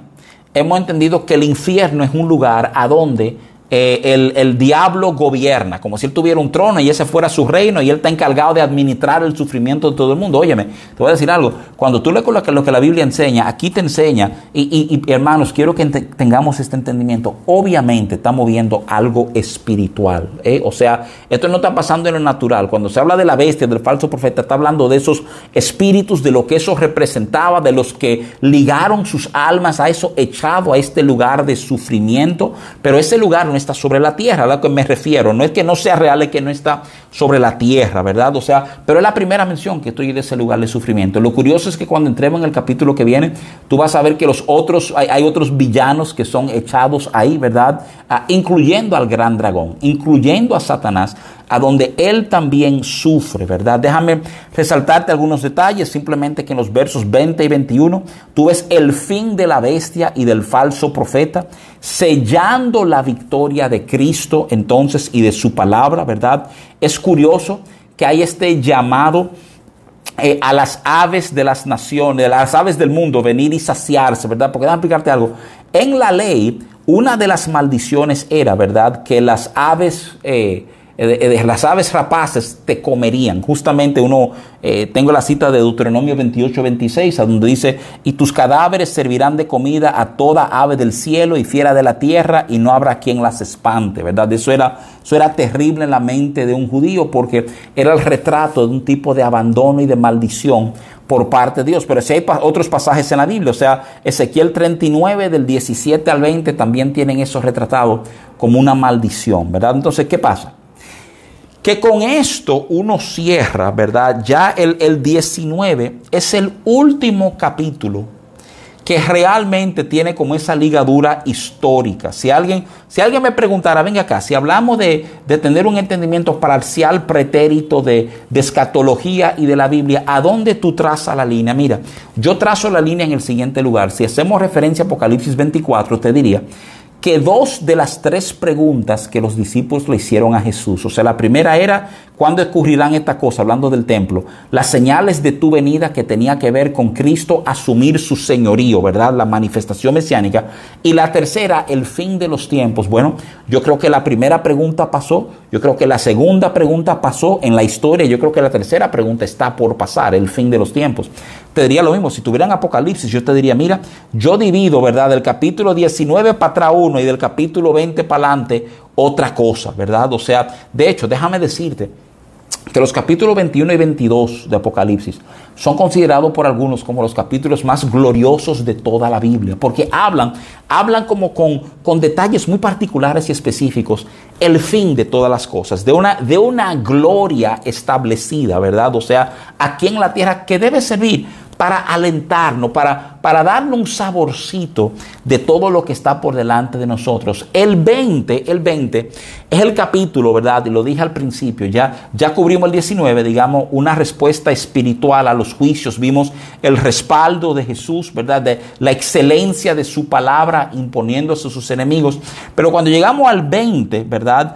hemos entendido que el infierno es un lugar a donde el diablo gobierna, como si él tuviera un trono y ese fuera su reino y él está encargado de administrar el sufrimiento de todo el mundo. Óyeme, te voy a decir algo, cuando tú lees lo que la Biblia enseña, aquí te enseña, y hermanos, quiero que tengamos este entendimiento, obviamente estamos viendo algo espiritual, o sea, esto no está pasando en lo natural. Cuando se habla de la bestia, del falso profeta, está hablando de esos espíritus, de lo que eso representaba, de los que ligaron sus almas a eso, echado a este lugar de sufrimiento, pero ese lugar no está sobre la tierra, a lo que me refiero. No es que no sea real, es que no está sobre la tierra, ¿verdad? O sea, pero es la primera mención que estoy de ese lugar de sufrimiento. Lo curioso es que cuando entremos en el capítulo que viene, tú vas a ver que los otros, hay otros villanos que son echados ahí, ¿verdad? Incluyendo al gran dragón, incluyendo a Satanás, a donde él también sufre, ¿verdad? Déjame resaltarte algunos detalles, simplemente que en los versos 20 y 21, tú ves el fin de la bestia y del falso profeta, sellando la victoria de Cristo entonces y de su palabra, ¿verdad? Es curioso que hay este llamado a las aves de las naciones, a las aves del mundo, venir y saciarse, ¿verdad? Porque déjame explicarte algo, en la ley, una de las maldiciones era, ¿verdad?, que las aves rapaces te comerían. Justamente tengo la cita de Deuteronomio 28:26, a donde dice, y tus cadáveres servirán de comida a toda ave del cielo y fiera de la tierra, y no habrá quien las espante, ¿verdad? Eso era terrible en la mente de un judío, porque era el retrato de un tipo de abandono y de maldición por parte de Dios. Pero si hay otros pasajes en la Biblia, o sea, Ezequiel 39 del 17 al 20 también tienen eso retratado como una maldición, ¿verdad? Entonces, ¿qué pasa? Que con esto uno cierra, ¿verdad? Ya el 19 es el último capítulo que realmente tiene como esa ligadura histórica. Si alguien me preguntara, venga acá, si hablamos de tener un entendimiento parcial pretérito de escatología y de la Biblia, ¿a dónde tú trazas la línea? Mira, yo trazo la línea en el siguiente lugar. Si hacemos referencia a Apocalipsis 24, te diría que 2 de las 3 preguntas que los discípulos le hicieron a Jesús. O sea, la primera era, ¿cuándo ocurrirán estas cosas? Hablando del templo. Las señales de tu venida, que tenía que ver con Cristo asumir su señorío, ¿verdad? La manifestación mesiánica. Y la tercera, el fin de los tiempos. Bueno, yo creo que la primera pregunta pasó. Yo creo que la segunda pregunta pasó en la historia. Yo creo que la tercera pregunta está por pasar, el fin de los tiempos. Te diría lo mismo. Si tuvieran Apocalipsis, yo te diría, mira, yo divido, ¿verdad?, del capítulo 19 para atrás uno y del capítulo 20 para adelante otra cosa, ¿verdad? O sea, de hecho, déjame decirte que los capítulos 21 y 22 de Apocalipsis son considerados por algunos como los capítulos más gloriosos de toda la Biblia, porque hablan como con detalles muy particulares y específicos, el fin de todas las cosas, de una gloria establecida, ¿verdad? O sea, aquí en la tierra, que debe servir para alentarnos, para darnos un saborcito de todo lo que está por delante de nosotros. El 20 es el capítulo, ¿verdad? Y lo dije al principio, ya cubrimos el 19, digamos, una respuesta espiritual a los juicios. Vimos el respaldo de Jesús, ¿verdad?, de la excelencia de su palabra imponiéndose a sus enemigos. Pero cuando llegamos al 20, ¿verdad?,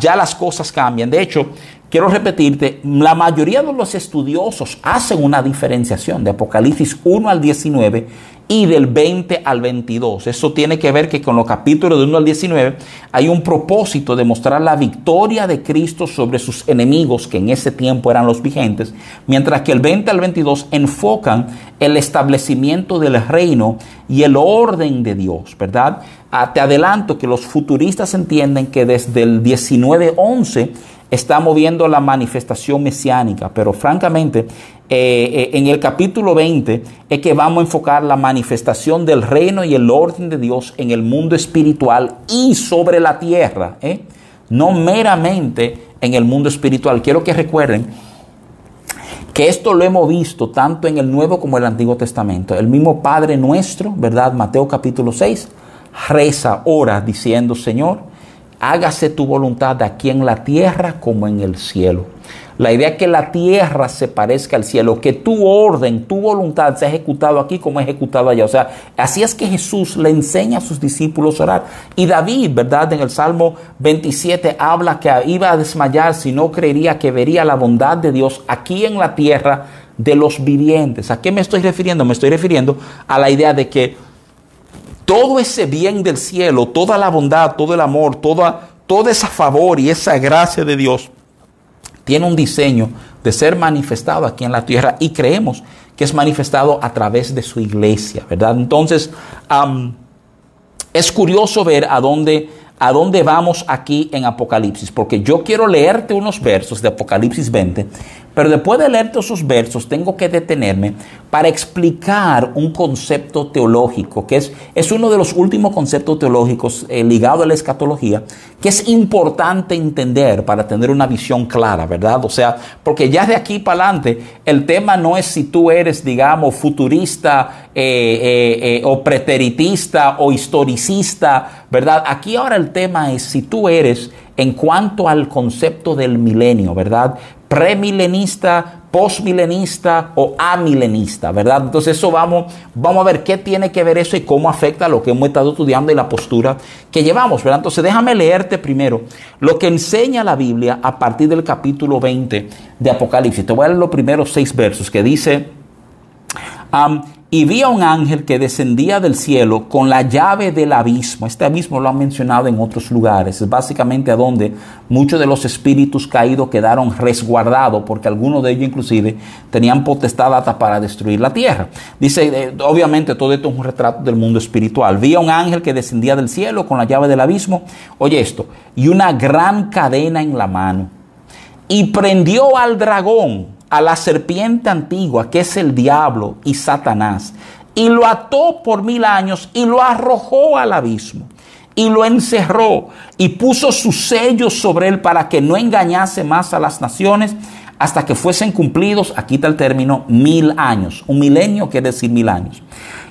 ya las cosas cambian. De hecho, quiero repetirte, la mayoría de los estudiosos hacen una diferenciación de Apocalipsis 1 al 19 y del 20 al 22. Eso tiene que ver que con los capítulos de 1 al 19 hay un propósito de mostrar la victoria de Cristo sobre sus enemigos, que en ese tiempo eran los vigentes, mientras que el 20 al 22 enfocan el establecimiento del reino y el orden de Dios, ¿verdad? Te adelanto que los futuristas entienden que desde el 19:11 estamos viendo la manifestación mesiánica, pero francamente en el capítulo 20 es que vamos a enfocar la manifestación del reino y el orden de Dios en el mundo espiritual y sobre la tierra, no meramente en el mundo espiritual. Quiero que recuerden que esto lo hemos visto tanto en el Nuevo como en el Antiguo Testamento. El mismo Padre Nuestro, ¿verdad?, Mateo capítulo 6, reza, ora diciendo, Señor, hágase tu voluntad aquí en la tierra como en el cielo. La idea es que la tierra se parezca al cielo, que tu orden, tu voluntad sea ejecutado aquí como ejecutado allá. O sea, así es que Jesús le enseña a sus discípulos a orar. Y David, ¿verdad? En el Salmo 27 habla que iba a desmayar si no creería que vería la bondad de Dios aquí en la tierra de los vivientes. ¿A qué me estoy refiriendo? Me estoy refiriendo a la idea de que todo ese bien del cielo, toda la bondad, todo el amor, todo ese favor y esa gracia de Dios tiene un diseño de ser manifestado aquí en la tierra y creemos que es manifestado a través de su iglesia, ¿verdad? Entonces, es curioso ver a dónde vamos aquí en Apocalipsis, porque yo quiero leerte unos versos de Apocalipsis 20, pero después de leerte esos versos tengo que detenerme para explicar un concepto teológico, que es uno de los últimos conceptos teológicos ligado a la escatología, que es importante entender para tener una visión clara, ¿verdad? O sea, porque ya de aquí para adelante el tema no es si tú eres, digamos, futurista o preteritista o historicista, ¿verdad? Aquí ahora el tema es si tú eres, en cuanto al concepto del milenio, ¿verdad?, premilenista, postmilenista o amilenista, ¿verdad? Entonces eso vamos a ver qué tiene que ver eso y cómo afecta lo que hemos estado estudiando y la postura que llevamos, ¿verdad? Entonces déjame leerte primero lo que enseña la Biblia a partir del capítulo 20 de Apocalipsis. Te voy a leer los primeros 6 versos que dice, y vi a un ángel que descendía del cielo con la llave del abismo. Este abismo lo han mencionado en otros lugares. Es básicamente a donde muchos de los espíritus caídos quedaron resguardados, porque algunos de ellos inclusive tenían potestad hasta para destruir la tierra. Dice, obviamente todo esto es un retrato del mundo espiritual. Vi a un ángel que descendía del cielo con la llave del abismo. Oye esto, y una gran cadena en la mano. Y prendió al dragón, a la serpiente antigua, que es el diablo y Satanás, y lo ató por 1000 años y lo arrojó al abismo y lo encerró y puso su sello sobre él para que no engañase más a las naciones hasta que fuesen cumplidos, aquí está el término, 1000 años. Un milenio quiere decir 1000 años.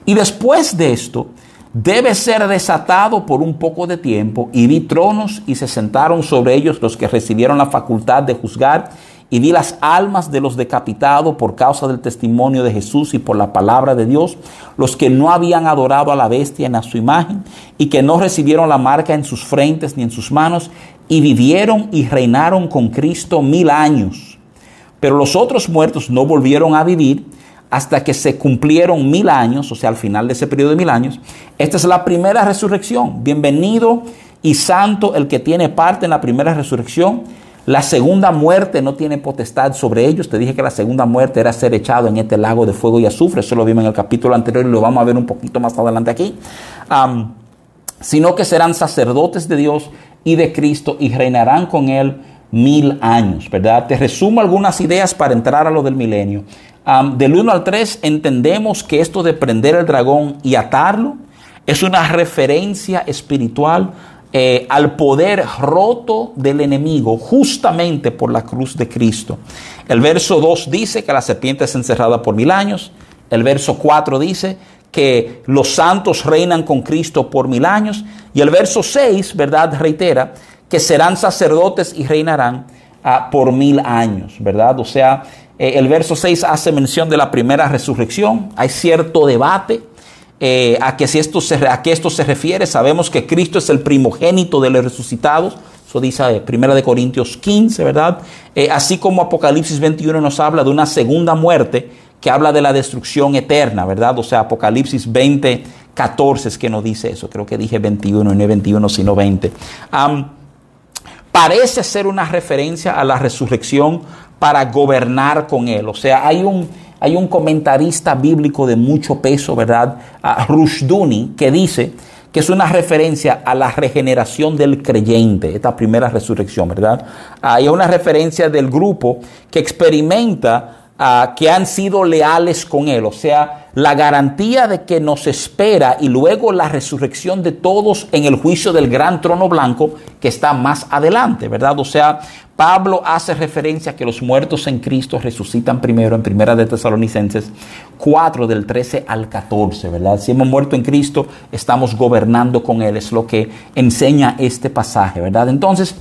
Y después de esto, debe ser desatado por un poco de tiempo. Y vi tronos y se sentaron sobre ellos los que recibieron la facultad de juzgar. Y vi las almas de los decapitados por causa del testimonio de Jesús y por la palabra de Dios, los que no habían adorado a la bestia ni a su imagen y que no recibieron la marca en sus frentes ni en sus manos, y vivieron y reinaron con Cristo 1000 años. Pero los otros muertos no volvieron a vivir hasta que se cumplieron 1000 años, o sea, al final de ese periodo de 1000 años. Esta es la primera resurrección. Bienvenido y santo el que tiene parte en la primera resurrección. La segunda muerte no tiene potestad sobre ellos. Te dije que la segunda muerte era ser echado en este lago de fuego y azufre. Eso lo vimos en el capítulo anterior y lo vamos a ver un poquito más adelante aquí. Sino que serán sacerdotes de Dios y de Cristo y reinarán con él 1000 años, ¿verdad? Te resumo algunas ideas para entrar a lo del milenio. Del 1 al 3 entendemos que esto de prender el dragón y atarlo es una referencia espiritual al poder roto del enemigo justamente por la cruz de Cristo. El verso 2 dice que la serpiente es encerrada por 1000 años. El verso 4 dice que los santos reinan con Cristo por 1000 años. Y el verso 6, ¿verdad?, reitera que serán sacerdotes y reinarán por 1000 años, ¿verdad? O sea, el verso 6 hace mención de la primera resurrección. Hay cierto debate a qué esto se refiere. Sabemos que Cristo es el primogénito de los resucitados. Eso dice 1 Corintios 15, ¿verdad? Así como Apocalipsis 21 nos habla de una segunda muerte que habla de la destrucción eterna, ¿verdad? O sea, Apocalipsis 20, 14 es que nos dice eso. Creo que dije 21 y no 21, sino 20. Parece ser una referencia a la resurrección para gobernar con él. O sea, hay un comentarista bíblico de mucho peso, ¿verdad?, Rushduni, que dice que es una referencia a la regeneración del creyente, esta primera resurrección, ¿verdad? Hay una referencia del grupo que experimenta que han sido leales con él, o sea, la garantía de que nos espera y luego la resurrección de todos en el juicio del gran trono blanco que está más adelante, ¿verdad? O sea, Pablo hace referencia a que los muertos en Cristo resucitan primero en Primera de Tesalonicenses 4, del 13 al 14, ¿verdad? Si hemos muerto en Cristo, estamos gobernando con Él, es lo que enseña este pasaje, ¿verdad? Entonces,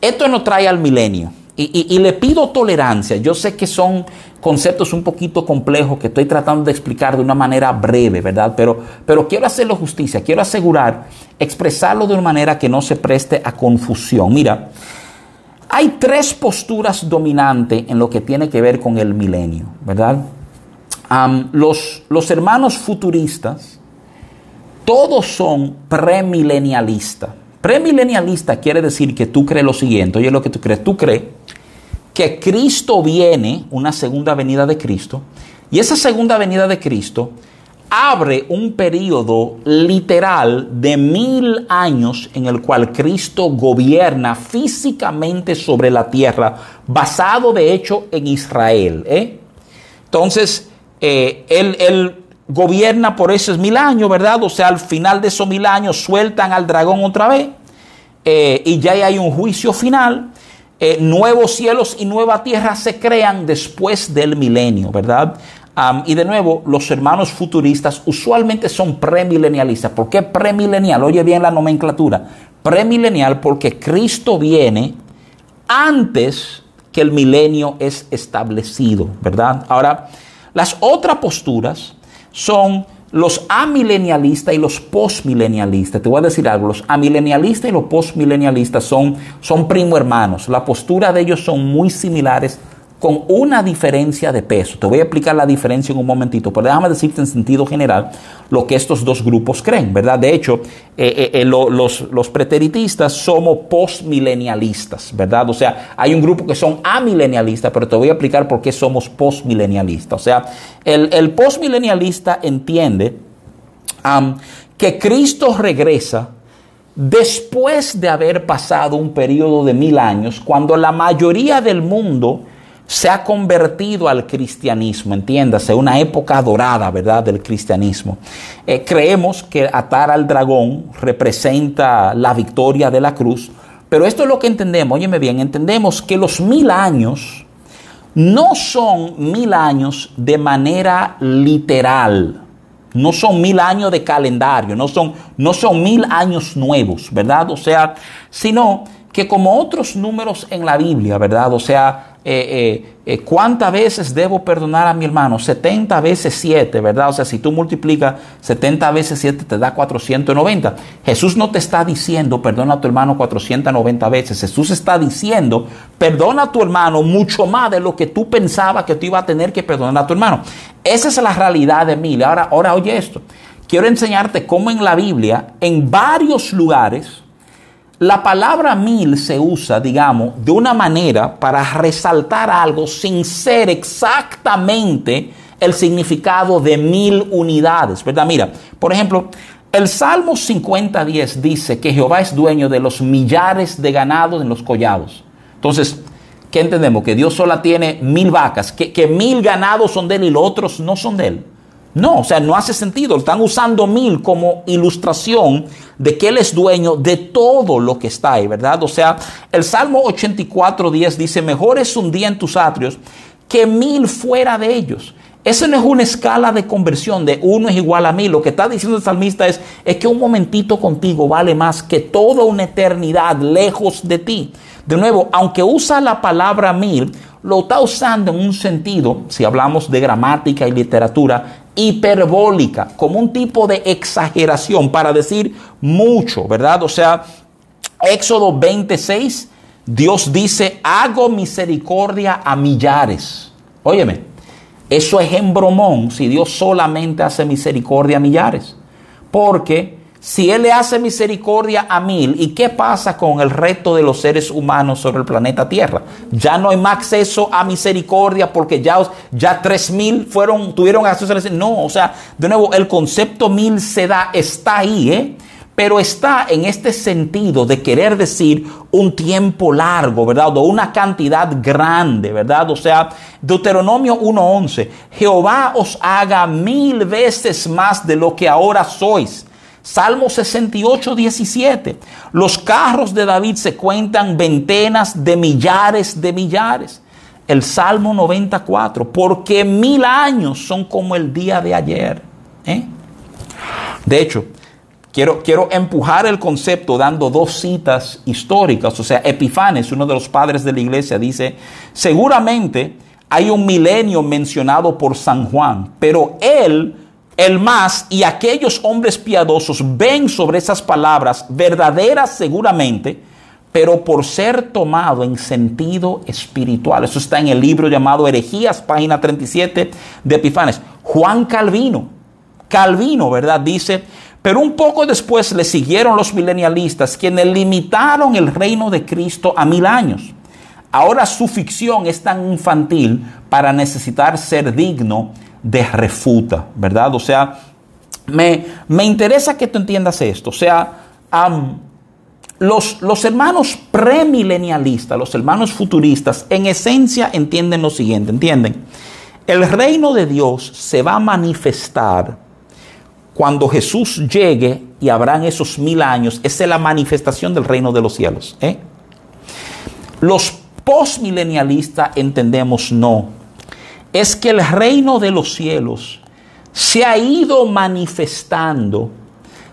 esto nos trae al milenio. Y le pido tolerancia. Yo sé que son conceptos un poquito complejos que estoy tratando de explicar de una manera breve, ¿verdad? Pero quiero hacerlo justicia, quiero expresarlo de una manera que no se preste a confusión. Mira, hay tres posturas dominantes en lo que tiene que ver con el milenio, ¿verdad? Los hermanos futuristas, todos son premilenialistas. Premilenialista quiere decir que tú crees lo siguiente. Oye, lo que tú crees. Tú crees que Cristo viene, una segunda venida de Cristo, y esa segunda venida de Cristo abre un periodo literal de 1000 años en el cual Cristo gobierna físicamente sobre la tierra, basado de hecho en Israel, ¿eh? Entonces, él gobierna por esos 1000 años, ¿verdad? O sea, al final de esos 1000 años sueltan al dragón otra vez y ya hay un juicio final. Nuevos cielos y nueva tierra se crean después del milenio, ¿verdad? Y de nuevo, los hermanos futuristas usualmente son premilenialistas. ¿Por qué premilenial? Oye bien la nomenclatura. Premilenial porque Cristo viene antes que el milenio es establecido, ¿verdad? Ahora, las otras posturas son los amilenialistas y los postmilenialistas. Te voy a decir algo, los amilenialistas y los postmilenialistas son primo hermanos. La postura de ellos son muy similares con una diferencia de peso. Te voy a explicar la diferencia en un momentito, pero déjame decirte en sentido general lo que estos dos grupos creen, ¿verdad? De hecho, los preteritistas somos postmilenialistas, ¿verdad? O sea, hay un grupo que son amilenialistas, pero te voy a explicar por qué somos postmilenialistas. O sea, el postmilenialista entiende que Cristo regresa después de haber pasado un periodo de 1000 años, cuando la mayoría del mundo se ha convertido al cristianismo, entiéndase, una época dorada, ¿verdad?, del cristianismo. Creemos que atar al dragón representa la victoria de la cruz, pero esto es lo que entendemos. Óyeme bien, entendemos que los 1000 años no son 1000 años de manera literal, no son 1000 años de calendario, no son 1000 años nuevos, ¿verdad? O sea, sino que como otros números en la Biblia, ¿verdad? O sea, ¿cuántas veces debo perdonar a mi hermano? 70 veces 7, ¿verdad? O sea, si tú multiplicas 70 veces 7 te da 490. Jesús no te está diciendo perdona a tu hermano 490 veces. Jesús está diciendo perdona a tu hermano mucho más de lo que tú pensabas que tú ibas a tener que perdonar a tu hermano. Esa es la realidad de mil. Ahora oye esto. Quiero enseñarte cómo en la Biblia, en varios lugares, la palabra 1000 se usa, digamos, de una manera para resaltar algo sin ser exactamente el significado de 1000 unidades, ¿verdad? Mira, por ejemplo, el Salmo 50:10 dice que Jehová es dueño de los millares de ganados en los collados. Entonces, ¿qué entendemos? Que Dios solo tiene 1000 vacas, que 1000 ganados son de Él y los otros no son de Él. No, o sea, no hace sentido. Están usando 1000 como ilustración de que Él es dueño de todo lo que está ahí, ¿verdad? O sea, el Salmo 84:10 dice, mejor es un día en tus atrios que 1000 fuera de ellos. Eso no es una escala de conversión de 1 = 1000. Lo que está diciendo el salmista es que un momentito contigo vale más que toda una eternidad lejos de ti. De nuevo, aunque usa la palabra 1000, lo está usando en un sentido, si hablamos de gramática y literatura, hiperbólica, como un tipo de exageración para decir mucho, ¿verdad? O sea, Éxodo 26, Dios dice, hago misericordia a millares. Óyeme, eso es embromón si Dios solamente hace misericordia a millares, porque si Él le hace misericordia a 1000, ¿y qué pasa con el resto de los seres humanos sobre el planeta Tierra? Ya no hay más acceso a misericordia porque ya 3,000 tuvieron acceso a la misericordia. No, o sea, de nuevo, el concepto 1000 se da, está ahí, pero está en este sentido de querer decir un tiempo largo, ¿verdad? O una cantidad grande, ¿verdad? O sea, Deuteronomio 1:11, Jehová os haga 1000 veces más de lo que ahora sois. Salmo 68:17, los carros de David se cuentan ventenas de millares de millares. El Salmo 94, porque 1000 años son como el día de ayer. De hecho, quiero empujar el concepto dando 2 citas históricas. O sea, Epifanes, uno de los padres de la iglesia, dice, seguramente hay un milenio mencionado por San Juan, pero él, el más, y aquellos hombres piadosos ven sobre esas palabras verdaderas seguramente, pero por ser tomado en sentido espiritual. Eso está en el libro llamado Herejías, página 37 de Epifanes. Juan Calvino, ¿verdad? Dice, pero un poco después le siguieron los milenialistas, quienes limitaron el reino de Cristo a 1000 años. Ahora su ficción es tan infantil para necesitar ser digno de refuta, ¿verdad? O sea, me interesa que tú entiendas esto. O sea, Los hermanos premilenialistas, los hermanos futuristas, en esencia entienden lo siguiente, ¿entienden? El reino de Dios se va a manifestar cuando Jesús llegue y habrán esos 1000 años. Esa es la manifestación del reino de los cielos. Los postmilenialistas entendemos no. Es que el reino de los cielos se ha ido manifestando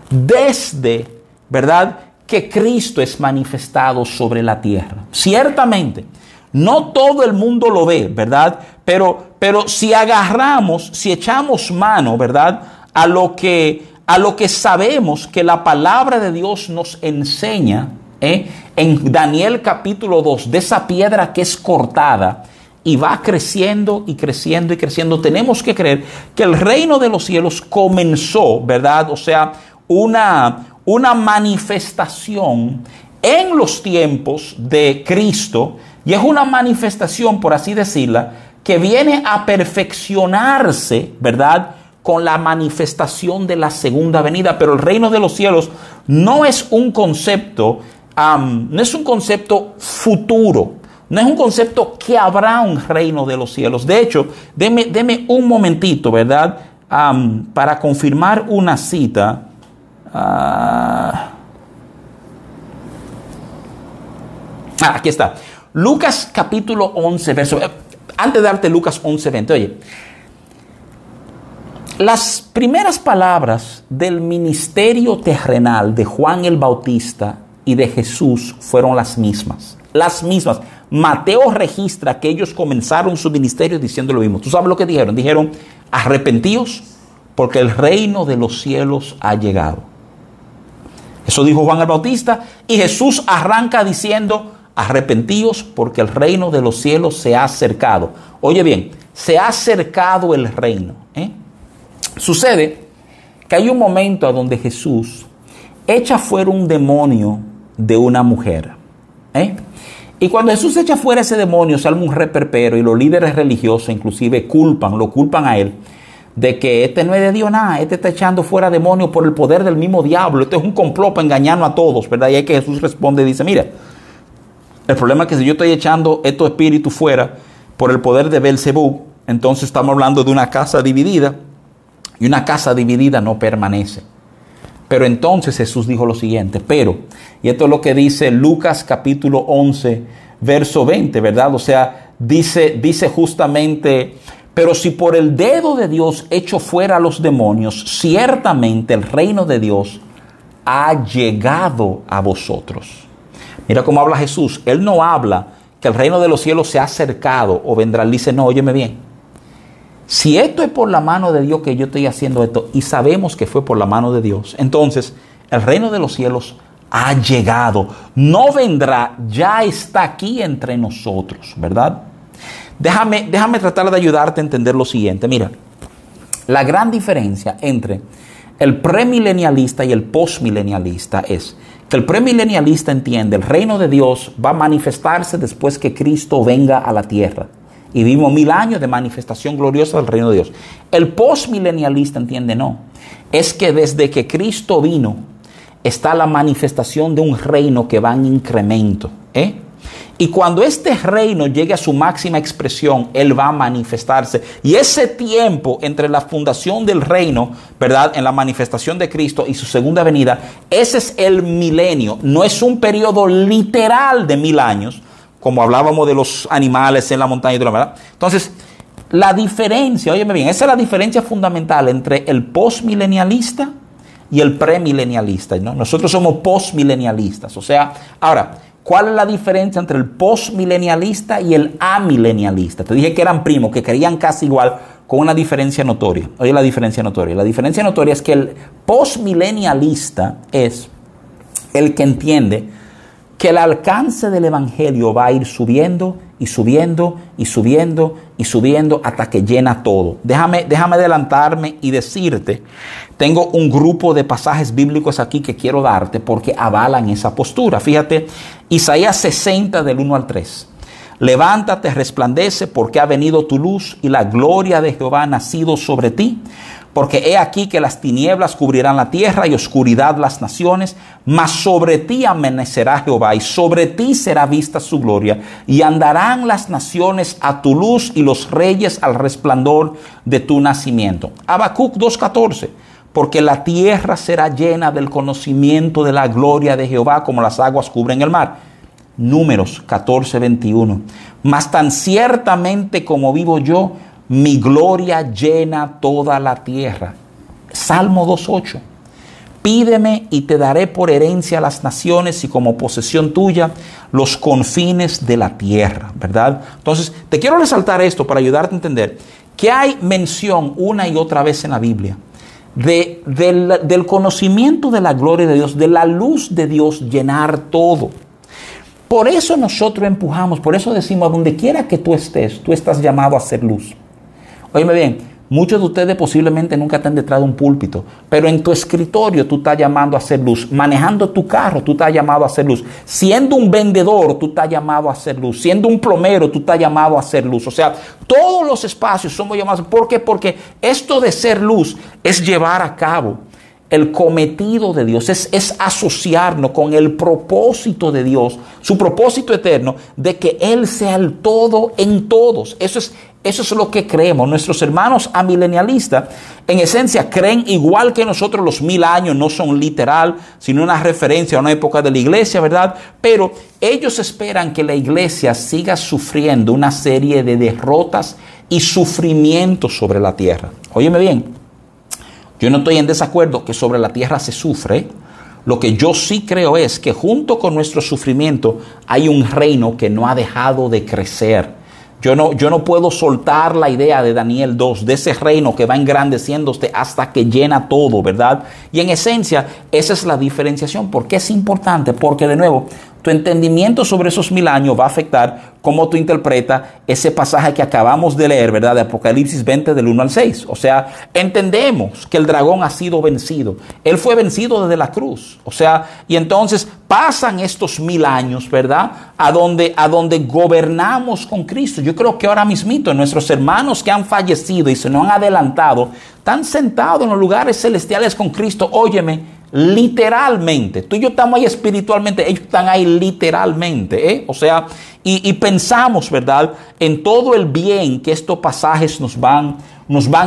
desde, ¿verdad?, que Cristo es manifestado sobre la tierra. Ciertamente, no todo el mundo lo ve, ¿verdad? Pero si echamos mano, ¿verdad?, a lo que sabemos que la palabra de Dios nos enseña, en Daniel capítulo 2, de esa piedra que es cortada y va creciendo y creciendo y creciendo, tenemos que creer que el reino de los cielos comenzó, ¿verdad? O sea, una manifestación en los tiempos de Cristo, y es una manifestación, por así decirla, que viene a perfeccionarse, ¿verdad?, con la manifestación de la segunda venida. Pero el reino de los cielos no es un concepto, no es un concepto futuro, no es un concepto que habrá un reino de los cielos. De hecho, deme un momentito, ¿verdad?, para confirmar una cita. Aquí está. Lucas capítulo 11, verso. Antes de darte Lucas 11, 20. Oye, las primeras palabras del ministerio terrenal de Juan el Bautista y de Jesús fueron las mismas. Las mismas. Mateo registra que ellos comenzaron su ministerio diciendo lo mismo. ¿Tú sabes lo que dijeron? Dijeron, arrepentíos porque el reino de los cielos ha llegado. Eso dijo Juan el Bautista, y Jesús arranca diciendo, arrepentíos porque el reino de los cielos se ha acercado. Oye bien, se ha acercado el reino. Sucede que hay un momento a donde Jesús echa fuera un demonio de una mujer. Y cuando Jesús echa fuera ese demonio, sale un reperpero, y los líderes religiosos inclusive lo culpan a él, de que este no es de Dios nada, este está echando fuera demonios por el poder del mismo diablo, este es un complot para engañarnos a todos, ¿verdad? Y ahí que Jesús responde y dice, mira, el problema es que si yo estoy echando estos espíritus fuera por el poder de Belcebú, entonces estamos hablando de una casa dividida, y una casa dividida no permanece. Pero entonces Jesús dijo lo siguiente, y esto es lo que dice Lucas capítulo 11, verso 20, ¿verdad? O sea, dice justamente... Pero si por el dedo de Dios echo fuera a los demonios, ciertamente el reino de Dios ha llegado a vosotros. Mira cómo habla Jesús. Él no habla que el reino de los cielos se ha acercado o vendrá. Él dice, no, óyeme bien. Si esto es por la mano de Dios que yo estoy haciendo esto, y sabemos que fue por la mano de Dios, entonces el reino de los cielos ha llegado. No vendrá, ya está aquí entre nosotros, ¿verdad? Déjame tratar de ayudarte a entender lo siguiente. Mira, la gran diferencia entre el premilenialista y el postmilenialista es que el premilenialista entiende el reino de Dios va a manifestarse después que Cristo venga a la tierra. Y vimos 1000 años de manifestación gloriosa del reino de Dios. El postmilenialista entiende no. Es que desde que Cristo vino, está la manifestación de un reino que va en incremento, Y cuando este reino llegue a su máxima expresión, Él va a manifestarse. Y ese tiempo entre la fundación del reino, ¿verdad?, en la manifestación de Cristo y su segunda venida, ese es el milenio. No es un periodo literal de 1000 años, como hablábamos de los animales en la montaña y todo lo demás. Entonces, la diferencia, óyeme bien, esa es la diferencia fundamental entre el postmilenialista y el premilenialista, ¿no? Nosotros somos postmilenialistas. O sea, ahora, ¿cuál es la diferencia entre el postmilenialista y el amilenialista? Te dije que eran primos, que creían casi igual, con una diferencia notoria. Oye, la diferencia notoria. La diferencia notoria es que el postmilenialista es el que entiende que el alcance del evangelio va a ir subiendo y subiendo y subiendo y subiendo hasta que llena todo. Déjame adelantarme y decirte, tengo un grupo de pasajes bíblicos aquí que quiero darte porque avalan esa postura. Fíjate, Isaías 60 del 1 al 3. Levántate, resplandece, porque ha venido tu luz y la gloria de Jehová ha nacido sobre ti. Porque he aquí que las tinieblas cubrirán la tierra y oscuridad las naciones, mas sobre ti amanecerá Jehová y sobre ti será vista su gloria. Y andarán las naciones a tu luz y los reyes al resplandor de tu nacimiento. Habacuc 2:14. Porque la tierra será llena del conocimiento de la gloria de Jehová como las aguas cubren el mar. Números 14:21. Mas tan ciertamente como vivo yo, mi gloria llena toda la tierra. Salmo 2:8. Pídeme y te daré por herencia las naciones y como posesión tuya los confines de la tierra, ¿verdad? Entonces, te quiero resaltar esto para ayudarte a entender que hay mención una y otra vez en la Biblia del conocimiento de la gloria de Dios, de la luz de Dios llenar todo. Por eso nosotros empujamos, por eso decimos, a donde quiera que tú estás llamado a ser luz. Óyeme bien, muchos de ustedes posiblemente nunca están detrás de un púlpito, pero en tu escritorio tú estás llamado a ser luz. Manejando tu carro tú estás llamado a ser luz. Siendo un vendedor tú estás llamado a ser luz. Siendo un plomero tú estás llamado a ser luz. O sea, todos los espacios somos llamados. ¿Por qué? Porque esto de ser luz es llevar a cabo el cometido de Dios, es asociarnos con el propósito de Dios, su propósito eterno de que Él sea el todo en todos. Eso es lo que creemos. Nuestros hermanos amilenialistas, en esencia, creen igual que nosotros. Los 1000 años no son literal, sino una referencia a una época de la iglesia, ¿verdad? Pero ellos esperan que la iglesia siga sufriendo una serie de derrotas y sufrimientos sobre la tierra. Óyeme bien. Yo no estoy en desacuerdo que sobre la tierra se sufre. Lo que yo sí creo es que junto con nuestro sufrimiento hay un reino que no ha dejado de crecer. Yo no puedo soltar la idea de Daniel 2, de ese reino que va engrandeciéndose hasta que llena todo, ¿verdad? Y en esencia, esa es la diferenciación. ¿Por qué es importante? Porque, de nuevo, tu entendimiento sobre esos 1000 años va a afectar cómo tú interpretas ese pasaje que acabamos de leer, ¿verdad? De Apocalipsis 20, del 1 al 6. O sea, entendemos que el dragón ha sido vencido. Él fue vencido desde la cruz. O sea, y entonces pasan estos 1000 años, ¿verdad? A donde gobernamos con Cristo. Yo creo que ahora mismito nuestros hermanos que han fallecido y se nos han adelantado, están sentados en los lugares celestiales con Cristo. Óyeme. Literalmente, tú y yo estamos ahí espiritualmente, ellos están ahí literalmente, O sea, y pensamos, ¿verdad?, en todo el bien que estos pasajes nos van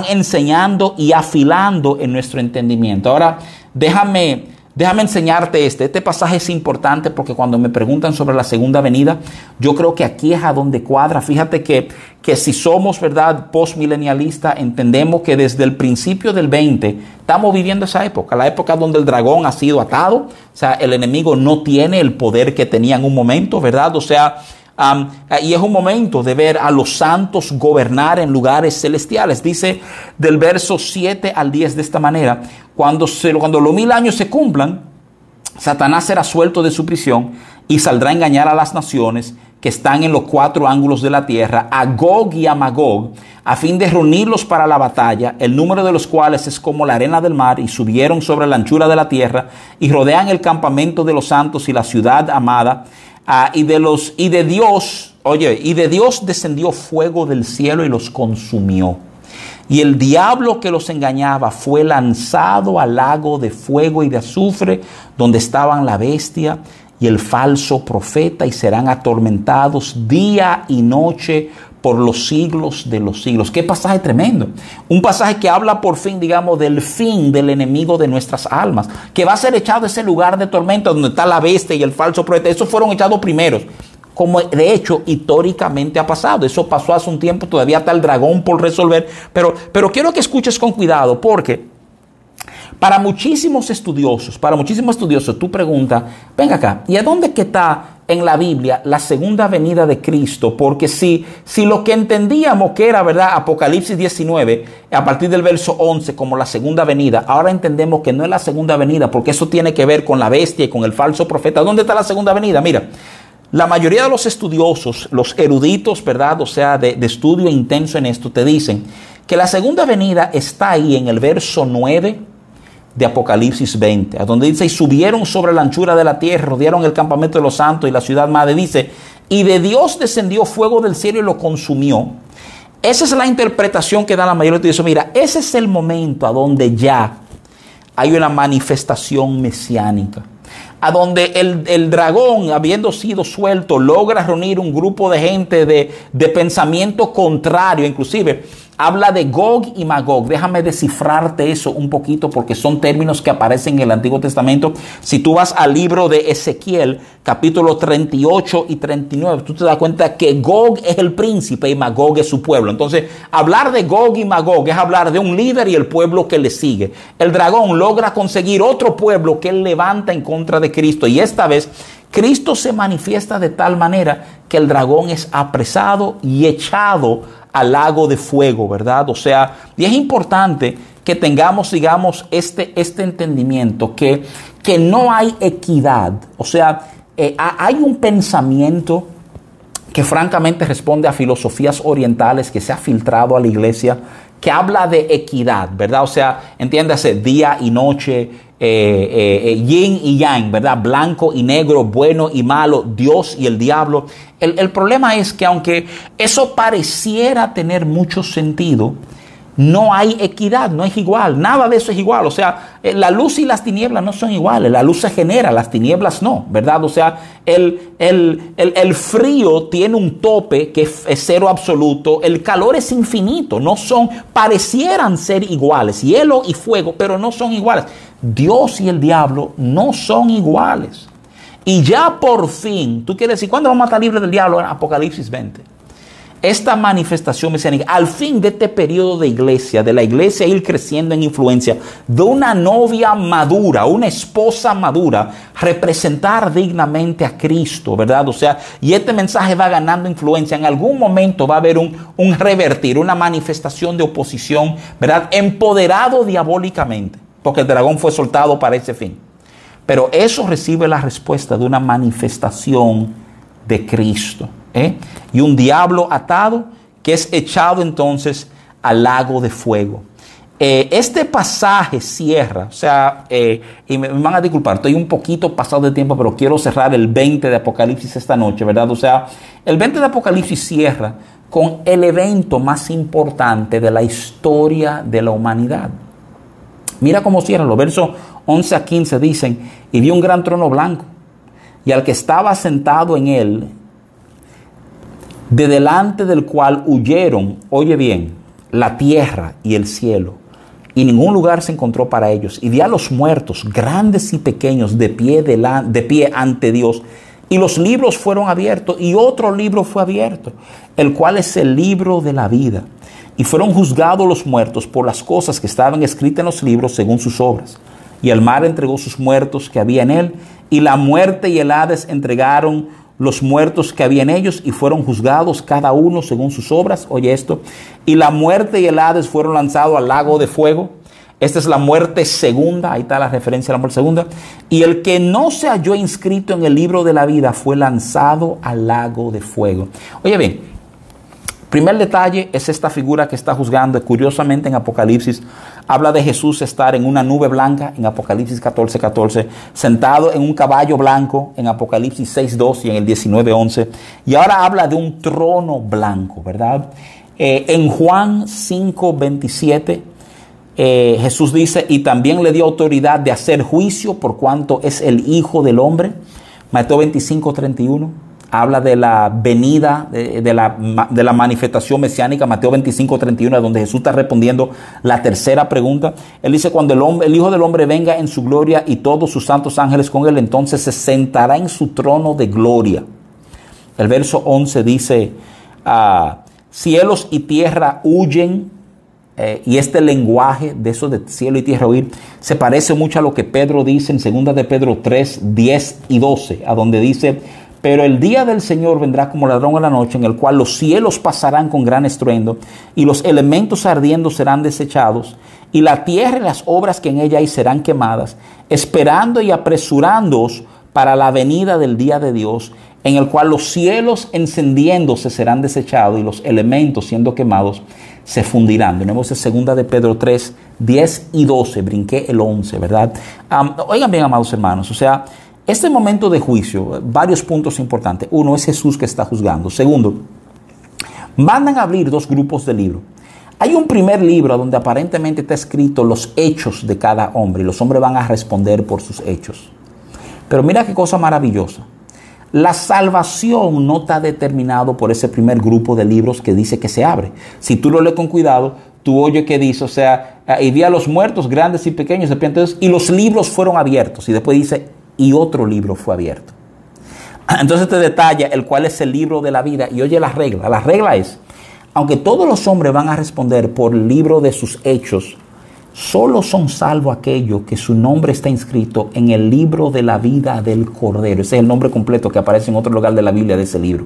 enseñando y afilando en nuestro entendimiento. Ahora, déjame enseñarte este pasaje es importante porque cuando me preguntan sobre la segunda venida, yo creo que aquí es a donde cuadra. Fíjate que si somos, ¿verdad?, postmilenialista, entendemos que desde el principio del 20 estamos viviendo esa época, la época donde el dragón ha sido atado. O sea, el enemigo no tiene el poder que tenía en un momento, ¿verdad? O sea, y es un momento de ver a los santos gobernar en lugares celestiales. Dice del verso 7 al 10 de esta manera: cuando los 1000 años se cumplan, Satanás será suelto de su prisión y saldrá a engañar a las naciones que están en los 4 ángulos de la tierra, a Gog y a Magog, a fin de reunirlos para la batalla, el número de los cuales es como la arena del mar, y subieron sobre la anchura de la tierra y rodean el campamento de los santos y la ciudad amada. Y de Dios descendió fuego del cielo y los consumió. Y el diablo que los engañaba fue lanzado al lago de fuego y de azufre, donde estaban la bestia y el falso profeta, y serán atormentados día y noche por los siglos de los siglos. ¡Qué pasaje tremendo! Un pasaje que habla por fin, digamos, del fin del enemigo de nuestras almas, que va a ser echado de ese lugar de tormento donde está la bestia y el falso profeta. Esos fueron echados primeros, como de hecho históricamente ha pasado. Eso pasó hace un tiempo, todavía está el dragón por resolver. Pero quiero que escuches con cuidado, porque para muchísimos estudiosos, tú preguntas, ven acá, ¿y a dónde que está en la Biblia la segunda venida de Cristo? Porque si lo que entendíamos que era, ¿verdad?, Apocalipsis 19, a partir del verso 11, como la segunda venida, ahora entendemos que no es la segunda venida, porque eso tiene que ver con la bestia y con el falso profeta. ¿Dónde está la segunda venida? Mira, la mayoría de los estudiosos, los eruditos, ¿verdad?, o sea, de estudio intenso en esto, te dicen que la segunda venida está ahí en el verso 9 de Apocalipsis 20, a donde dice, y subieron sobre la anchura de la tierra, rodearon el campamento de los santos y la ciudad madre, dice, y de Dios descendió fuego del cielo y lo consumió. Esa es la interpretación que dan la mayoría de los estudiosos. Mira, ese es el momento a donde ya hay una manifestación mesiánica, a donde el dragón, habiendo sido suelto, logra reunir un grupo de gente de pensamiento contrario. Inclusive habla de Gog y Magog. Déjame descifrarte eso un poquito, porque son términos que aparecen en el Antiguo Testamento. Si tú vas al libro de Ezequiel, capítulo 38 y 39, tú te das cuenta que Gog es el príncipe y Magog es su pueblo. Entonces, hablar de Gog y Magog es hablar de un líder y el pueblo que le sigue. El dragón logra conseguir otro pueblo que él levanta en contra de Cristo, y esta vez Cristo se manifiesta de tal manera que el dragón es apresado y echado al lago de fuego, ¿verdad? O sea, y es importante que tengamos, digamos, este entendimiento, que no hay equidad. O sea, hay un pensamiento que francamente responde a filosofías orientales que se ha filtrado a la iglesia, que habla de equidad, ¿verdad? O sea, entiéndase, día y noche, yin y yang, ¿verdad? Blanco y negro, bueno y malo, Dios y el diablo. El problema es que aunque eso pareciera tener mucho sentido, no hay equidad, no es igual, nada de eso es igual. O sea, la luz y las tinieblas no son iguales, la luz se genera, las tinieblas no, ¿verdad? O sea, el frío tiene un tope que es cero absoluto, el calor es infinito, no son, parecieran ser iguales, hielo y fuego, pero no son iguales. Dios y el diablo no son iguales. Y ya por fin, tú quieres decir, ¿cuándo vamos a estar libres del diablo? En Apocalipsis 20. Esta manifestación mesiánica, al fin de este periodo de iglesia, de la iglesia ir creciendo en influencia, de una novia madura, una esposa madura, representar dignamente a Cristo, ¿verdad? O sea, y este mensaje va ganando influencia. En algún momento va a haber un revertir, una manifestación de oposición, ¿verdad? Empoderado diabólicamente, porque el dragón fue soltado para ese fin. Pero eso recibe la respuesta de una manifestación de Cristo. Y un diablo atado que es echado entonces al lago de fuego. Este pasaje cierra, o sea, y me van a disculpar, estoy un poquito pasado de tiempo, pero quiero cerrar el 20 de Apocalipsis esta noche, ¿verdad? O sea, el 20 de Apocalipsis cierra con el evento más importante de la historia de la humanidad. Mira cómo cierra, los versos 11 a 15 dicen, y vi un gran trono blanco, y al que estaba sentado en él, de delante del cual huyeron, oye bien, la tierra y el cielo, y ningún lugar se encontró para ellos. Y vi a los muertos, grandes y pequeños, de pie ante Dios. Y los libros fueron abiertos, y otro libro fue abierto, el cual es el libro de la vida. Y fueron juzgados los muertos por las cosas que estaban escritas en los libros según sus obras. Y el mar entregó sus muertos que había en él, y la muerte y el Hades entregaron los muertos que había en ellos, y fueron juzgados cada uno según sus obras. Oye esto. Y la muerte y el Hades fueron lanzados al lago de fuego. Esta es la muerte segunda. Ahí está la referencia a la muerte segunda. Y el que no se halló inscrito en el libro de la vida fue lanzado al lago de fuego. Oye bien, primer detalle es esta figura que está juzgando. Curiosamente en Apocalipsis habla de Jesús estar en una nube blanca, en Apocalipsis 14:14, sentado en un caballo blanco, en Apocalipsis 6:2 y en el 19:11. Y ahora habla de un trono blanco, ¿verdad? En Juan 5:27, Jesús dice, y también le dio autoridad de hacer juicio por cuanto es el Hijo del Hombre. Mateo 25:31 habla de la venida, de la manifestación mesiánica. Mateo 25:31, donde Jesús está respondiendo la tercera pregunta. Él dice, cuando el Hijo del Hombre venga en su gloria y todos sus santos ángeles con él, entonces se sentará en su trono de gloria. El verso 11 dice, cielos y tierra huyen. Y este lenguaje de eso de cielo y tierra huir se parece mucho a lo que Pedro dice en 2 de Pedro 3, 10 y 12, a donde dice, pero el día del Señor vendrá como ladrón en la noche, en el cual los cielos pasarán con gran estruendo y los elementos ardiendo serán desechados y la tierra y las obras que en ella hay serán quemadas, esperando y apresurándoos para la venida del día de Dios, en el cual los cielos encendiéndose serán desechados y los elementos siendo quemados se fundirán. Tenemos 2 de Pedro 3, 10 y 12. Brinqué el 11, ¿verdad? Oigan bien, amados hermanos. O sea, este momento de juicio, varios puntos importantes. Uno, es Jesús que está juzgando. Segundo, mandan a abrir dos grupos de libros. Hay un primer libro donde aparentemente está escrito los hechos de cada hombre. Y los hombres van a responder por sus hechos. Pero mira qué cosa maravillosa. La salvación no está determinado por ese primer grupo de libros que dice que se abre. Si tú lo lees con cuidado, tú oyes que dice, o sea, y vi a los muertos grandes y pequeños, y los libros fueron abiertos. Y después dice, y otro libro fue abierto. Entonces te detalla el cual es el libro de la vida. Y oye la regla. La regla es, aunque todos los hombres van a responder por el libro de sus hechos, solo son salvos aquellos que su nombre está inscrito en el libro de la vida del Cordero. Ese es el nombre completo que aparece en otro lugar de la Biblia de ese libro.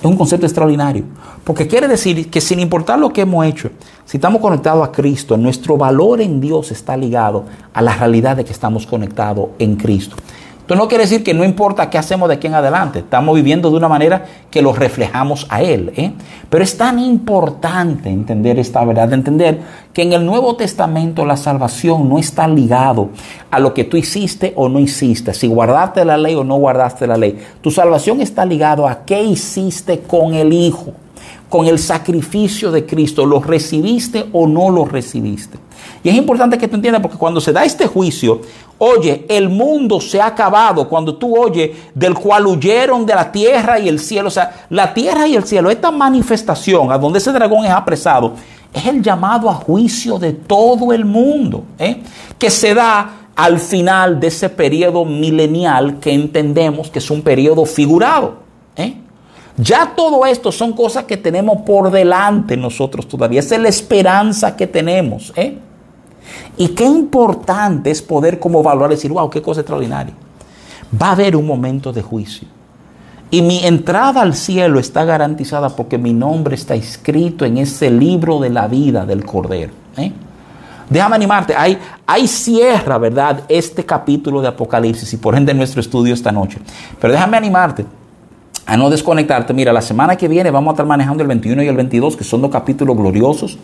Es un concepto extraordinario, porque quiere decir que sin importar lo que hemos hecho, si estamos conectados a Cristo, nuestro valor en Dios está ligado a la realidad de que estamos conectados en Cristo. Esto no quiere decir que no importa qué hacemos de aquí en adelante. Estamos viviendo de una manera que lo reflejamos a Él, Pero es tan importante entender esta verdad, entender que en el Nuevo Testamento la salvación no está ligado a lo que tú hiciste o no hiciste, si guardaste la ley o no guardaste la ley. Tu salvación está ligado a qué hiciste con el Hijo, con el sacrificio de Cristo. ¿Lo recibiste o no lo recibiste? Y es importante que tú entiendas, porque cuando se da este juicio, oye, el mundo se ha acabado. Cuando tú oyes del cual huyeron de la tierra y el cielo, o sea, la tierra y el cielo, esta manifestación a donde ese dragón es apresado, es el llamado a juicio de todo el mundo, que se da al final de ese periodo milenial que entendemos que es un periodo figurado, Ya todo esto son cosas que tenemos por delante nosotros todavía. Esa es la esperanza que tenemos, Y qué importante es poder como valorar y decir, wow, qué cosa extraordinaria. Va a haber un momento de juicio. Y mi entrada al cielo está garantizada porque mi nombre está escrito en ese libro de la vida del Cordero, Déjame animarte. Ahí cierra, ¿verdad?, este capítulo de Apocalipsis y por ende nuestro estudio esta noche. Pero déjame animarte a no desconectarte. Mira, la semana que viene vamos a estar manejando el 21 y el 22, que son dos capítulos gloriosos.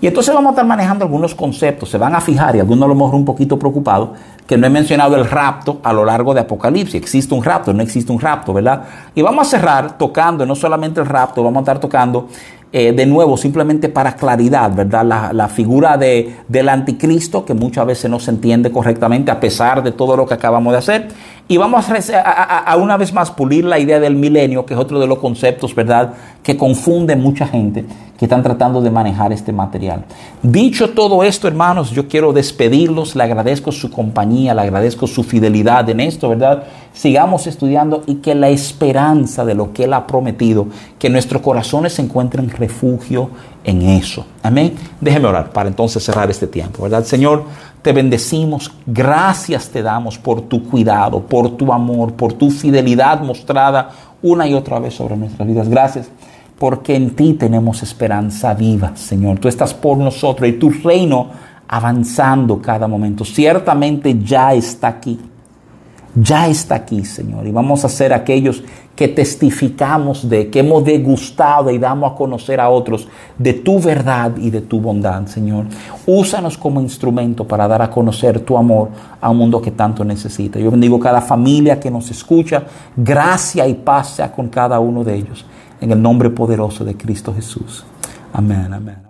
Y entonces vamos a estar manejando algunos conceptos. Se van a fijar, y algunos a lo mejor un poquito preocupados, que no he mencionado el rapto a lo largo de Apocalipsis. ¿Existe un rapto? ¿No existe un rapto? ¿Verdad? Y vamos a cerrar tocando no solamente el rapto, vamos a estar tocando de nuevo, simplemente para claridad, ¿verdad?, la figura del anticristo, que muchas veces no se entiende correctamente a pesar de todo lo que acabamos de hacer. Y vamos a una vez más pulir la idea del milenio, que es otro de los conceptos, ¿verdad?, que confunde mucha gente que están tratando de manejar este material. Dicho todo esto, hermanos, yo quiero despedirlos. Le agradezco su compañía, le agradezco su fidelidad en esto, ¿verdad? Sigamos estudiando y que la esperanza de lo que Él ha prometido, que nuestros corazones se encuentren refugio en eso. Amén. Déjeme orar para entonces cerrar este tiempo, ¿verdad? Señor, te bendecimos, gracias te damos por tu cuidado, por tu amor, por tu fidelidad mostrada una y otra vez sobre nuestras vidas. Gracias porque en ti tenemos esperanza viva, Señor. Tú estás por nosotros y tu reino avanzando cada momento. Ciertamente ya está aquí. Ya está aquí, Señor, y vamos a ser aquellos que testificamos de, que hemos degustado y damos a conocer a otros de tu verdad y de tu bondad, Señor. Úsanos como instrumento para dar a conocer tu amor a un mundo que tanto necesita. Yo bendigo cada familia que nos escucha. Gracia y paz sea con cada uno de ellos. En el nombre poderoso de Cristo Jesús. Amén. Amén.